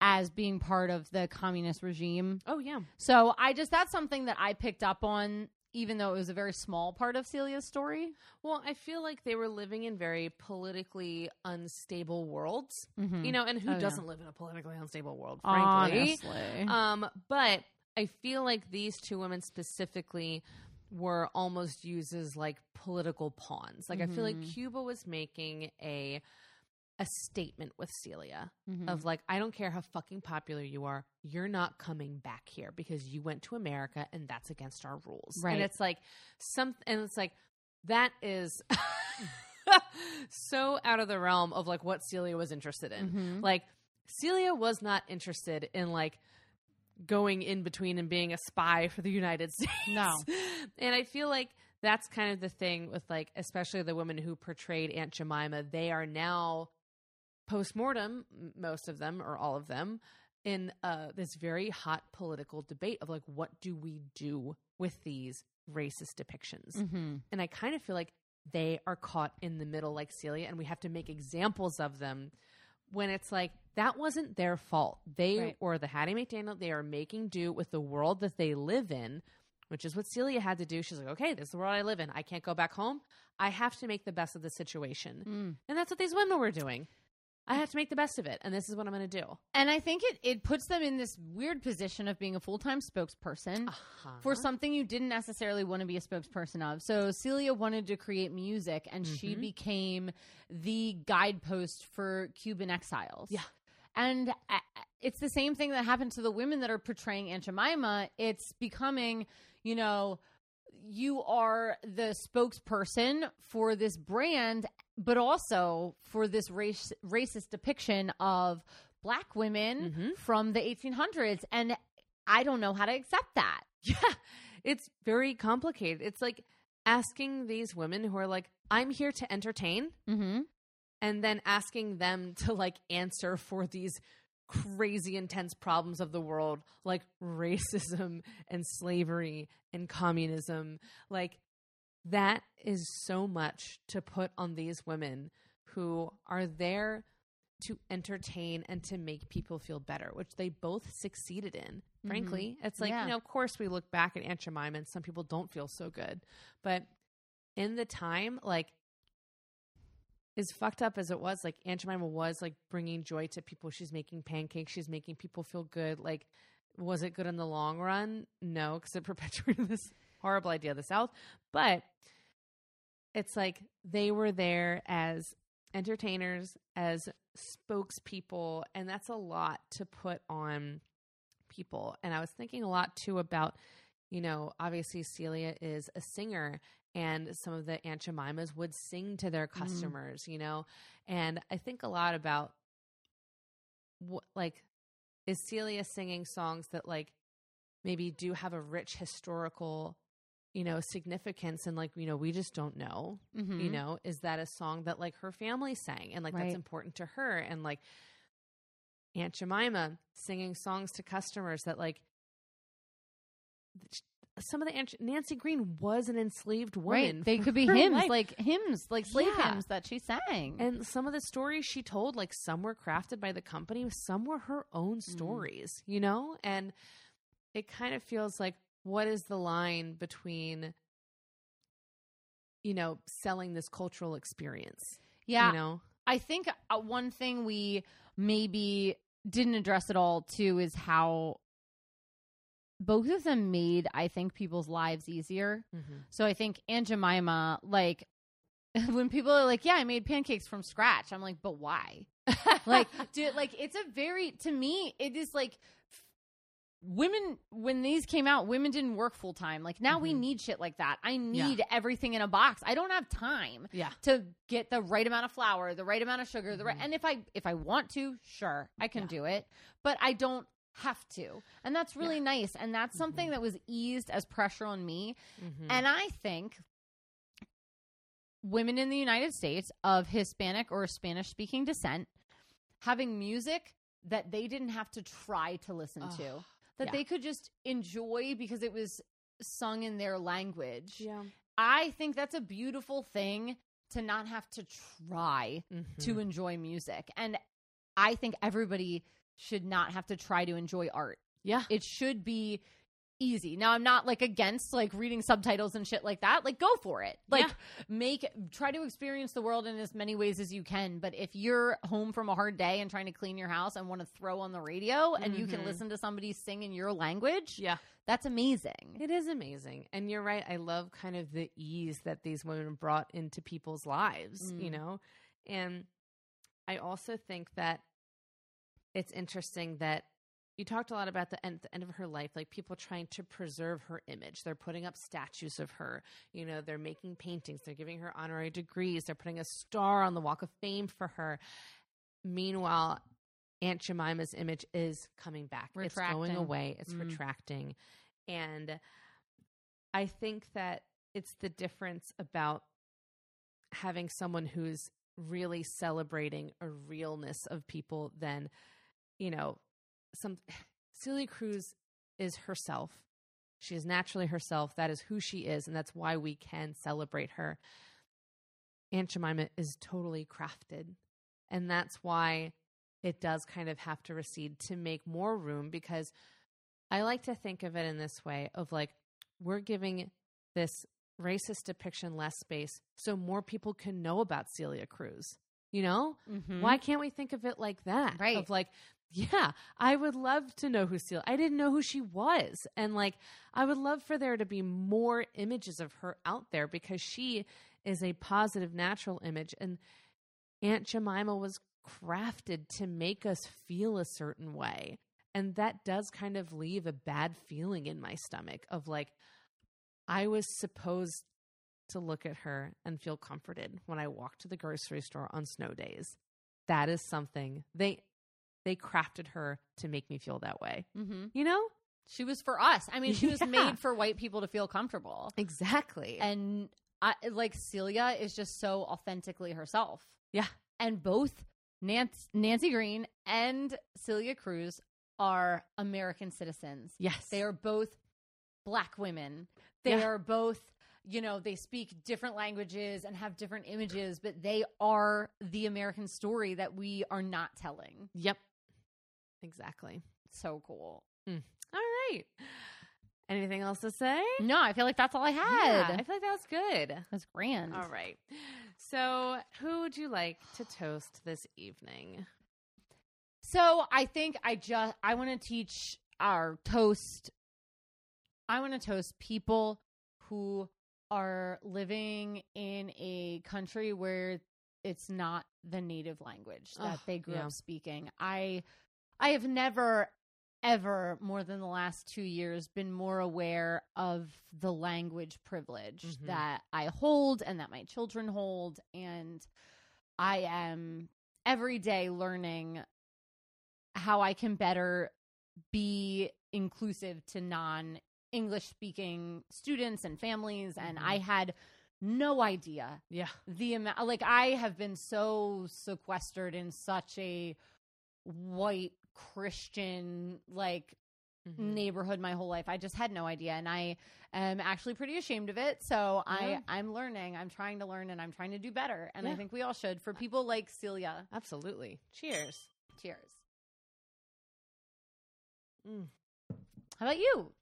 as being part of the communist regime. Oh, yeah. So I just, that's something that I picked up on, even though it was a very small part of Celia's story. Well, I feel like they were living in very politically unstable worlds, mm-hmm. you know, and who oh, doesn't yeah. live in a politically unstable world, frankly? Honestly. Um, but I feel like these two women specifically were almost used as like political pawns. Like mm-hmm. I feel like Cuba was making a... a statement with Celia mm-hmm. of like, I don't care how fucking popular you are, you're not coming back here because you went to America and that's against our rules. Right. And it's like some, and it's like, that is so out of the realm of like what Celia was interested in. Mm-hmm. Like Celia was not interested in like going in between and being a spy for the United States. No. And I feel like that's kind of the thing with like, especially the women who portrayed Aunt Jemima, they are now postmortem, most of them or all of them, in uh, this very hot political debate of like, what do we do with these racist depictions? Mm-hmm. And I kind of feel like they are caught in the middle like Celia, and we have to make examples of them when it's like, that wasn't their fault. They right. or the Hattie McDaniel, they are making do with the world that they live in, which is what Celia had to do. She's like, okay, this is the world I live in. I can't go back home. I have to make the best of the situation. Mm. And that's what these women were doing. I have to make the best of it, and this is what I'm going to do. And I think it, it puts them in this weird position of being a full-time spokesperson uh-huh. for something you didn't necessarily want to be a spokesperson of. So Celia wanted to create music, and mm-hmm. she became the guidepost for Cuban exiles. Yeah. And uh, it's the same thing that happened to the women that are portraying Aunt Jemima. It's becoming, you know, you are the spokesperson for this brand, but also for this race, racist depiction of black women mm-hmm. from the eighteen hundreds. And I don't know how to accept that. Yeah, it's very complicated. It's like asking these women who are like, I'm here to entertain. Mm-hmm. And then asking them to like answer for these crazy intense problems of the world, like racism and slavery and communism. Like that is so much to put on these women who are there to entertain and to make people feel better, which they both succeeded in. Frankly, mm-hmm. it's like, yeah. you know, of course we look back at Aunt Jemima and some people don't feel so good, but in the time, like, as fucked up as it was, like Aunt Jemima was like bringing joy to people. She's making pancakes. She's making people feel good. Like, was it good in the long run? No, because it perpetuated this horrible idea of the South. But it's like they were there as entertainers, as spokespeople, and that's a lot to put on people. And I was thinking a lot too about, you know, obviously Celia is a singer. And some of the Aunt Jemimas would sing to their customers, mm. you know? And I think a lot about, what, like, is Celia singing songs that, like, maybe do have a rich historical, you know, significance? And, like, you know, we just don't know, mm-hmm. you know? Is that a song that, like, her family sang? And, like, right. that's important to her. And, like, Aunt Jemima singing songs to customers that, like, th- some of the Aunt- Nancy Green was an enslaved woman. Right. They could be hymns, life. like hymns, like slave yeah. hymns that she sang. And some of the stories she told, like some were crafted by the company, some were her own stories, mm. you know? And it kind of feels like, what is the line between, you know, selling this cultural experience? Yeah. You know, I think one thing we maybe didn't address at all too is how both of them made, I think, people's lives easier. Mm-hmm. So I think Aunt Jemima, like, when people are like, yeah, I made pancakes from scratch. I'm like, but why? like, dude, like, it's a very, to me, it is like, women, when these came out, women didn't work full time. Like, now mm-hmm. we need shit like that. I need yeah. everything in a box. I don't have time yeah. to get the right amount of flour, the right amount of sugar. Mm-hmm. the right, And if I, if I want to, sure, I can yeah. do it. But I don't. have to. And that's really yeah. nice. And that's mm-hmm. something that was eased as pressure on me. Mm-hmm. And I think women in the United States of Hispanic or Spanish speaking descent having music that they didn't have to try to listen oh, to, that yeah. they could just enjoy because it was sung in their language. Yeah. I think that's a beautiful thing to not have to try mm-hmm. to enjoy music. And I think everybody should not have to try to enjoy art. Yeah. It should be easy. Now, I'm not like against like reading subtitles and shit like that. Like, go for it. Like, yeah. make try to experience the world in as many ways as you can. But if you're home from a hard day and trying to clean your house and want to throw on the radio mm-hmm. and you can listen to somebody sing in your language, yeah, that's amazing. It is amazing. And you're right. I love kind of the ease that these women brought into people's lives, mm. you know? And I also think that it's interesting that you talked a lot about the end, the end of her life, like people trying to preserve her image. They're putting up statues of her. You know, they're making paintings. They're giving her honorary degrees. They're putting a star on the Walk of Fame for her. Meanwhile, Aunt Jemima's image is coming back. Retracting. It's going away. It's mm-hmm. retracting. And I think that it's the difference about having someone who's really celebrating a realness of people than, you know, Some Celia Cruz is herself. She is naturally herself. That is who she is, and that's why we can celebrate her. Aunt Jemima is totally crafted, and that's why it does kind of have to recede to make more room, because I like to think of it in this way of like, we're giving this racist depiction less space so more people can know about Celia Cruz. You know? Mm-hmm. Why can't we think of it like that? Right. Of like, yeah, I would love to know who Celia, I didn't know who she was. And like, I would love for there to be more images of her out there, because she is a positive, natural image. And Aunt Jemima was crafted to make us feel a certain way. And that does kind of leave a bad feeling in my stomach of like, I was supposed to look at her and feel comforted when I walked to the grocery store on snow days. That is something they... They crafted her to make me feel that way. Mm-hmm. You know? She was for us. I mean, she yeah. was made for white people to feel comfortable. Exactly. And I, like Celia is just so authentically herself. Yeah. And both Nancy, Nancy Green and Celia Cruz are American citizens. Yes. They are both Black women. They yeah. are both, you know, they speak different languages and have different images, but they are the American story that we are not telling. Yep. Exactly. So cool. Mm. All right. Anything else to say? No, I feel like that's all I had. Yeah, I feel like that was good. That's grand. All right. So who would you like to toast this evening? So I think I just, I want to teach our toast. I want to toast people who are living in a country where it's not the native language that oh, they grew yeah. up speaking. I... I have never, ever, more than the last two years, been more aware of the language privilege mm-hmm. that I hold and that my children hold. And I am every day learning how I can better be inclusive to non-English speaking students and families. Mm-hmm. And I had no idea. Yeah. The amount, like, I have been so sequestered in such a white Christian like mm-hmm. neighborhood my whole life. I just had no idea, and I am actually pretty ashamed of it. So yeah. I I'm learning, I'm trying to learn, and I'm trying to do better, and yeah. I think we all should, for people like Celia. Absolutely. Cheers. Cheers. Mm. How about you?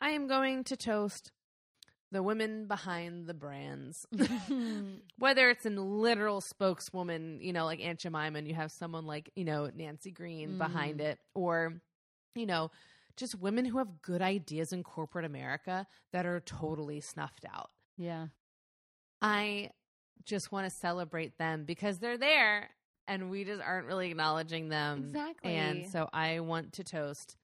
I am going to toast the women behind the brands, whether it's in literal spokeswoman, you know, like Aunt Jemima, and you have someone like, you know, Nancy Green mm. behind it, or, you know, just women who have good ideas in corporate America that are totally snuffed out. Yeah. I just want to celebrate them because they're there and we just aren't really acknowledging them. Exactly. And so I want to toast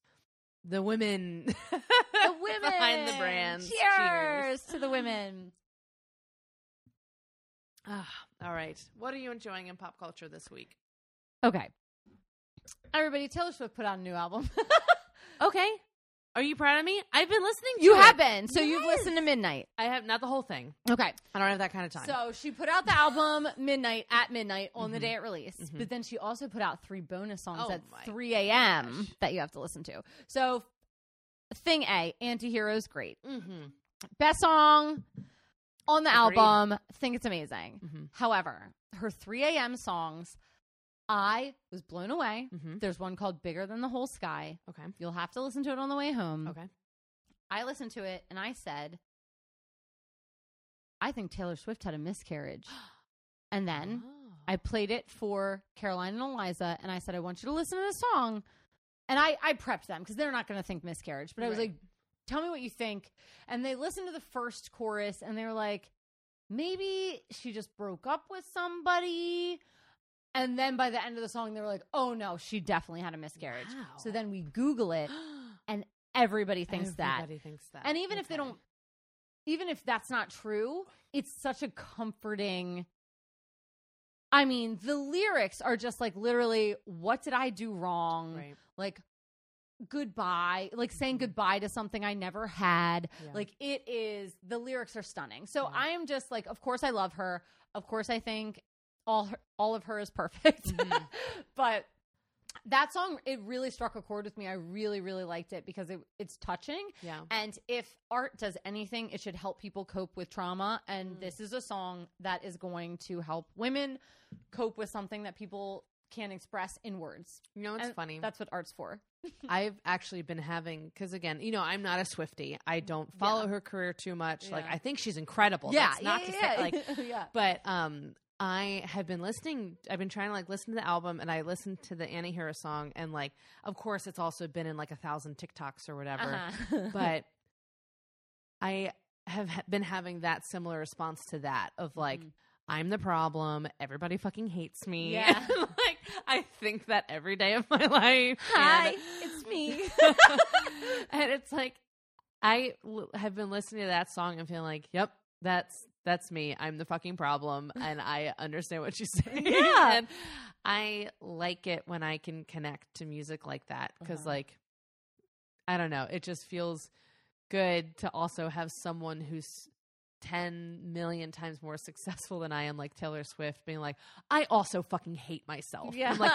the women, the women behind the brands. Cheers, Cheers to the women. Ah, all right. What are you enjoying in pop culture this week? Okay. Everybody, Taylor Swift put out a new album. Okay. Are you proud of me? I've been listening to you it. You have been. So yes. You've listened to Midnight. I have. Not the whole thing. Okay. I don't have that kind of time. So she put out the album Midnight at midnight on mm-hmm. the day it released. Mm-hmm. But then she also put out three bonus songs oh at three a.m. that you have to listen to. So thing A, Anti-Hero's great. Mm-hmm. Best song on the Agreed. album. I think it's amazing. Mm-hmm. However, her three a.m. songs... I was blown away. Mm-hmm. There's one called Bigger Than the Whole Sky. Okay. You'll have to listen to it on the way home. Okay. I listened to it and I said, I think Taylor Swift had a miscarriage. And then oh. I played it for Caroline and Eliza and I said, I want you to listen to this song. And I, I prepped them because they're not going to think miscarriage. But right. I was like, tell me what you think. And they listened to the first chorus and they were like, maybe she just broke up with somebody. And then by the end of the song, they were like, oh, no, she definitely had a miscarriage. Wow. So then we Google it and everybody thinks everybody that. Everybody thinks that. And even okay. if they don't, even if that's not true, it's such a comforting. I mean, the lyrics are just like literally, what did I do wrong? Right. Like, goodbye, like saying goodbye to something I never had. Yeah. Like it is, the lyrics are stunning. So yeah. I am just like, of course I love her. Of course I think. All her, all of her is perfect. Mm-hmm. But that song, it really struck a chord with me. I really, really liked it because it, it's touching. Yeah. And if art does anything, it should help people cope with trauma. And mm. this is a song that is going to help women cope with something that people can't express in words. You know, it's and funny. That's what art's for. I've actually been having, because again, you know, I'm not a Swiftie. I don't follow yeah. her career too much. Yeah. Like, I think she's incredible. Yeah. That's not yeah, to yeah. say, like, yeah. But, um, I have been listening. I've been trying to like listen to the album, and I listened to the Anti-Hero song, and like, of course, it's also been in like a thousand TikToks or whatever. Uh-huh. But I have been having that similar response to that of like, mm-hmm. I'm the problem. Everybody fucking hates me. Yeah. Like I think that every day of my life. Hi, and- it's me. And it's like I l- have been listening to that song and feeling like, yep, that's. That's me. I'm the fucking problem, and I understand what she's saying. Yeah. And I like it when I can connect to music like that because, uh-huh. like, I don't know. It just feels good to also have someone who's ten million times more successful than I am, like Taylor Swift, being like, I also fucking hate myself. Yeah. I'm like,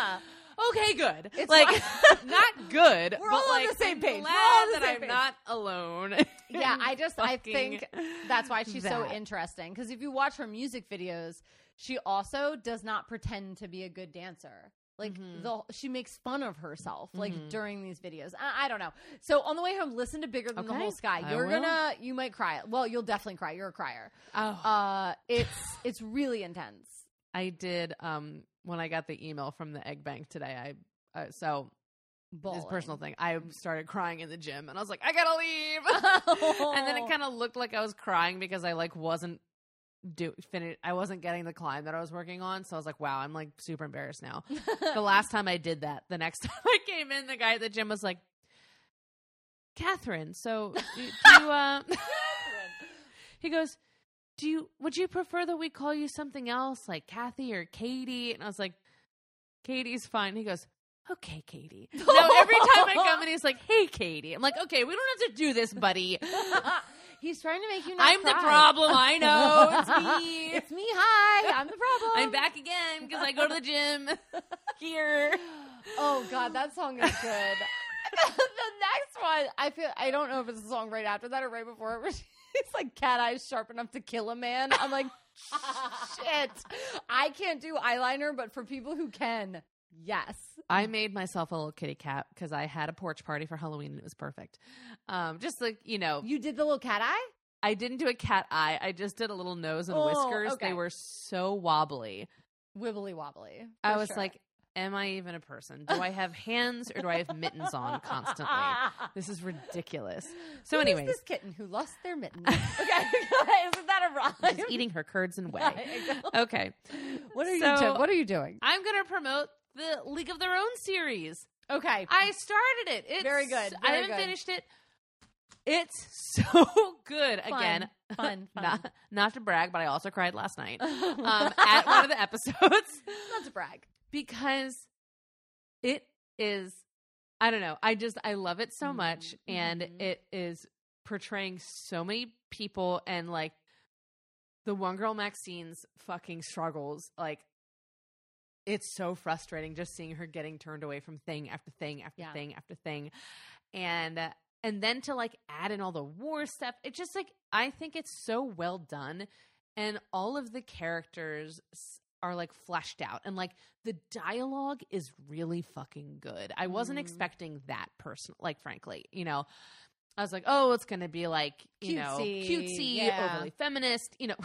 okay, good. It's like, not good. We're but all like, on the same page. I'm glad that I'm page. not alone. Yeah, I just, I think that's why she's that. so interesting. Because if you watch her music videos, she also does not pretend to be a good dancer. Like, mm-hmm. the, she makes fun of herself, like, mm-hmm. during these videos. I, I don't know. So, on the way home, listen to Bigger Than okay. the Whole Sky. You're gonna... You might cry. Well, you'll definitely cry. You're a crier. Oh. Uh, it's it's really intense. I did... Um, when I got the email from the egg bank today, I... Uh, so... Bowling. This personal thing. I started crying in the gym, and I was like, I gotta leave! Oh. And then it kind of looked like I was crying because I, like, wasn't... do finish I wasn't getting the climb that I was working on, so I was like, wow, I'm like super embarrassed now. The last time I did that, the next time I came in, the guy at the gym was like, Catherine, so do, do you um uh... he goes, do you would you prefer that we call you something else, like Kathy or Katie? And I was like, Katie's fine. He goes, okay, Katie. So every time I come in, he's like, hey, Katie. I'm like, okay, we don't have to do this, buddy. He's trying to make you not I'm cry. The problem. I know. It's me. It's me. Hi. I'm the problem. I'm back again because I go to the gym here. Oh, God. That song is good. The next one, I feel, I don't know if it's a song right after that or right before it, where she's like, cat eyes sharp enough to kill a man. I'm like, shit. I can't do eyeliner, but for people who can. Yes. I made myself a little kitty cat because I had a porch party for Halloween and it was perfect. Um, just like, you know. You did the little cat eye? I didn't do a cat eye. I just did a little nose and oh, whiskers. Okay. They were so wobbly. Wibbly wobbly. I was sure. like, am I even a person? Do I have hands or do I have mittens on constantly? This is ridiculous. So anyways. This kitten who lost their mittens. Okay. Isn't that a rhyme? She's eating her curds and whey. Okay. What are, so, you do- what are you doing? I'm going to promote the League of Their Own series. Okay. I started it. It's very good. Very I haven't good. finished it. It's so good. Fun, Again, fun, fun. Not, not to brag, but I also cried last night um, at one of the episodes. Not to brag. Because it is, I don't know. I just, I love it so mm-hmm. much. And mm-hmm. it is portraying so many people. And like the one girl, Maxine's fucking struggles. Like it's so frustrating just seeing her getting turned away from thing after thing after yeah. thing after thing. And, uh, and then to like add in all the war stuff. It just like, I think it's so well done. And all of the characters are like fleshed out, and like the dialogue is really fucking good. I wasn't mm. expecting that person, like, frankly, you know, I was like, oh, it's going to be like, you cutesy. know, cutesy, yeah. overly feminist, you know,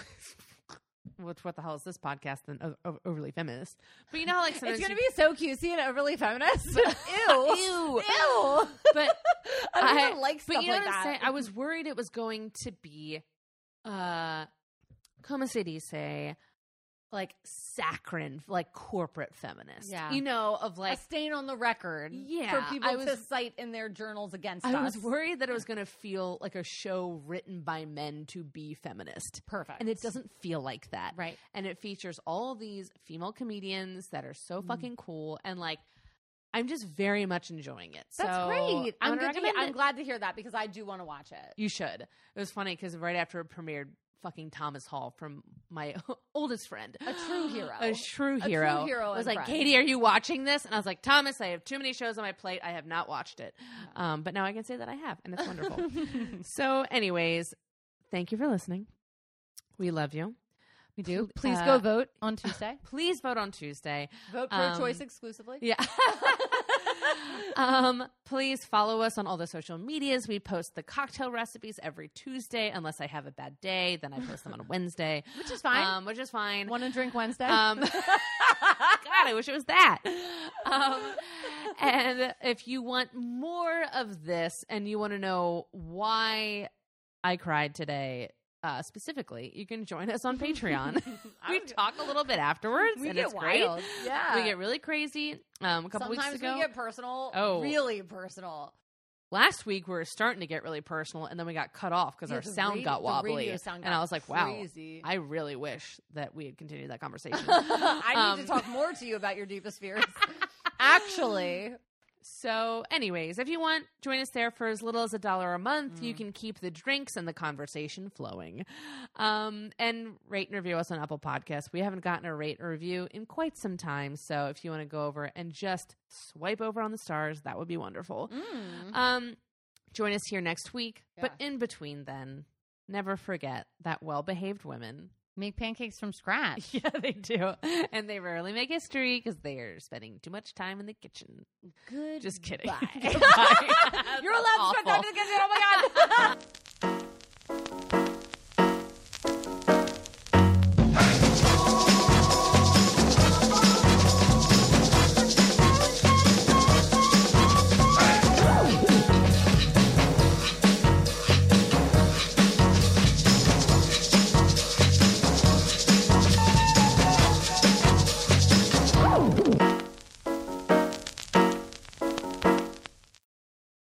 which what the hell is this podcast then? O- overly feminist. But you know, how, like, sometimes it's going to be so cutesy and overly feminist. Ew. Ew. Ew. But I don't I, even like stuff but you know like what I'm that. Saying? I was worried it was going to be, uh, como se dice, like saccharine, like corporate feminist, yeah. you know, of like a stain on the record yeah, for people was, to cite in their journals against I us. I was worried that it was going to feel like a show written by men to be feminist. Perfect. And it doesn't feel like that. Right. And it features all these female comedians that are so fucking mm. cool. And like, I'm just very much enjoying it. That's so great. I'm, good to, I'm glad to hear that because I do want to watch it. You should. It was funny because right after it premiered, fucking Thomas Hall from my oldest friend. A true hero. A true hero. A true hero. I was like, friend. Katie, are you watching this? And I was like, Thomas, I have too many shows on my plate. I have not watched it. No. Um, but now I can say that I have, and it's wonderful. So anyways, thank you for listening. We love you. We do. Please uh, go vote on Tuesday. Please vote on Tuesday. Vote pro um, choice exclusively. Yeah. um, please follow us on all the social medias. We post the cocktail recipes every Tuesday, unless I have a bad day, then I post them on a Wednesday, which is fine. Um, which is fine. Want to drink Wednesday? Um, God, I wish it was that. Um, and if you want more of this, and you want to know why I cried today. Uh, specifically, you can join us on Patreon. We talk a little bit afterwards, we and get it's wild. Great. Yeah, we get really crazy. Um, a couple Sometimes weeks ago, we get personal. Oh, really personal. Last week we were starting to get really personal, and then we got cut off because yeah, our sound radio, got wobbly. Sound got and I was like, crazy. "Wow, I really wish that we had continued that conversation." I um, need to talk more to you about your deepest fears, actually. So anyways, if you want, join us there for as little as a dollar a month. Mm. You can keep the drinks and the conversation flowing. Um, and rate and review us on Apple Podcasts. We haven't gotten a rate or review in quite some time. So if you want to go over and just swipe over on the stars, that would be wonderful. Mm. Um, join us here next week. Yeah. But in between then, never forget that well-behaved women make pancakes from scratch. Yeah, they do. And they rarely make history because they are spending too much time in the kitchen. Good. Just kidding. Bye. You're allowed awful. To spend time in the kitchen. Oh, my God.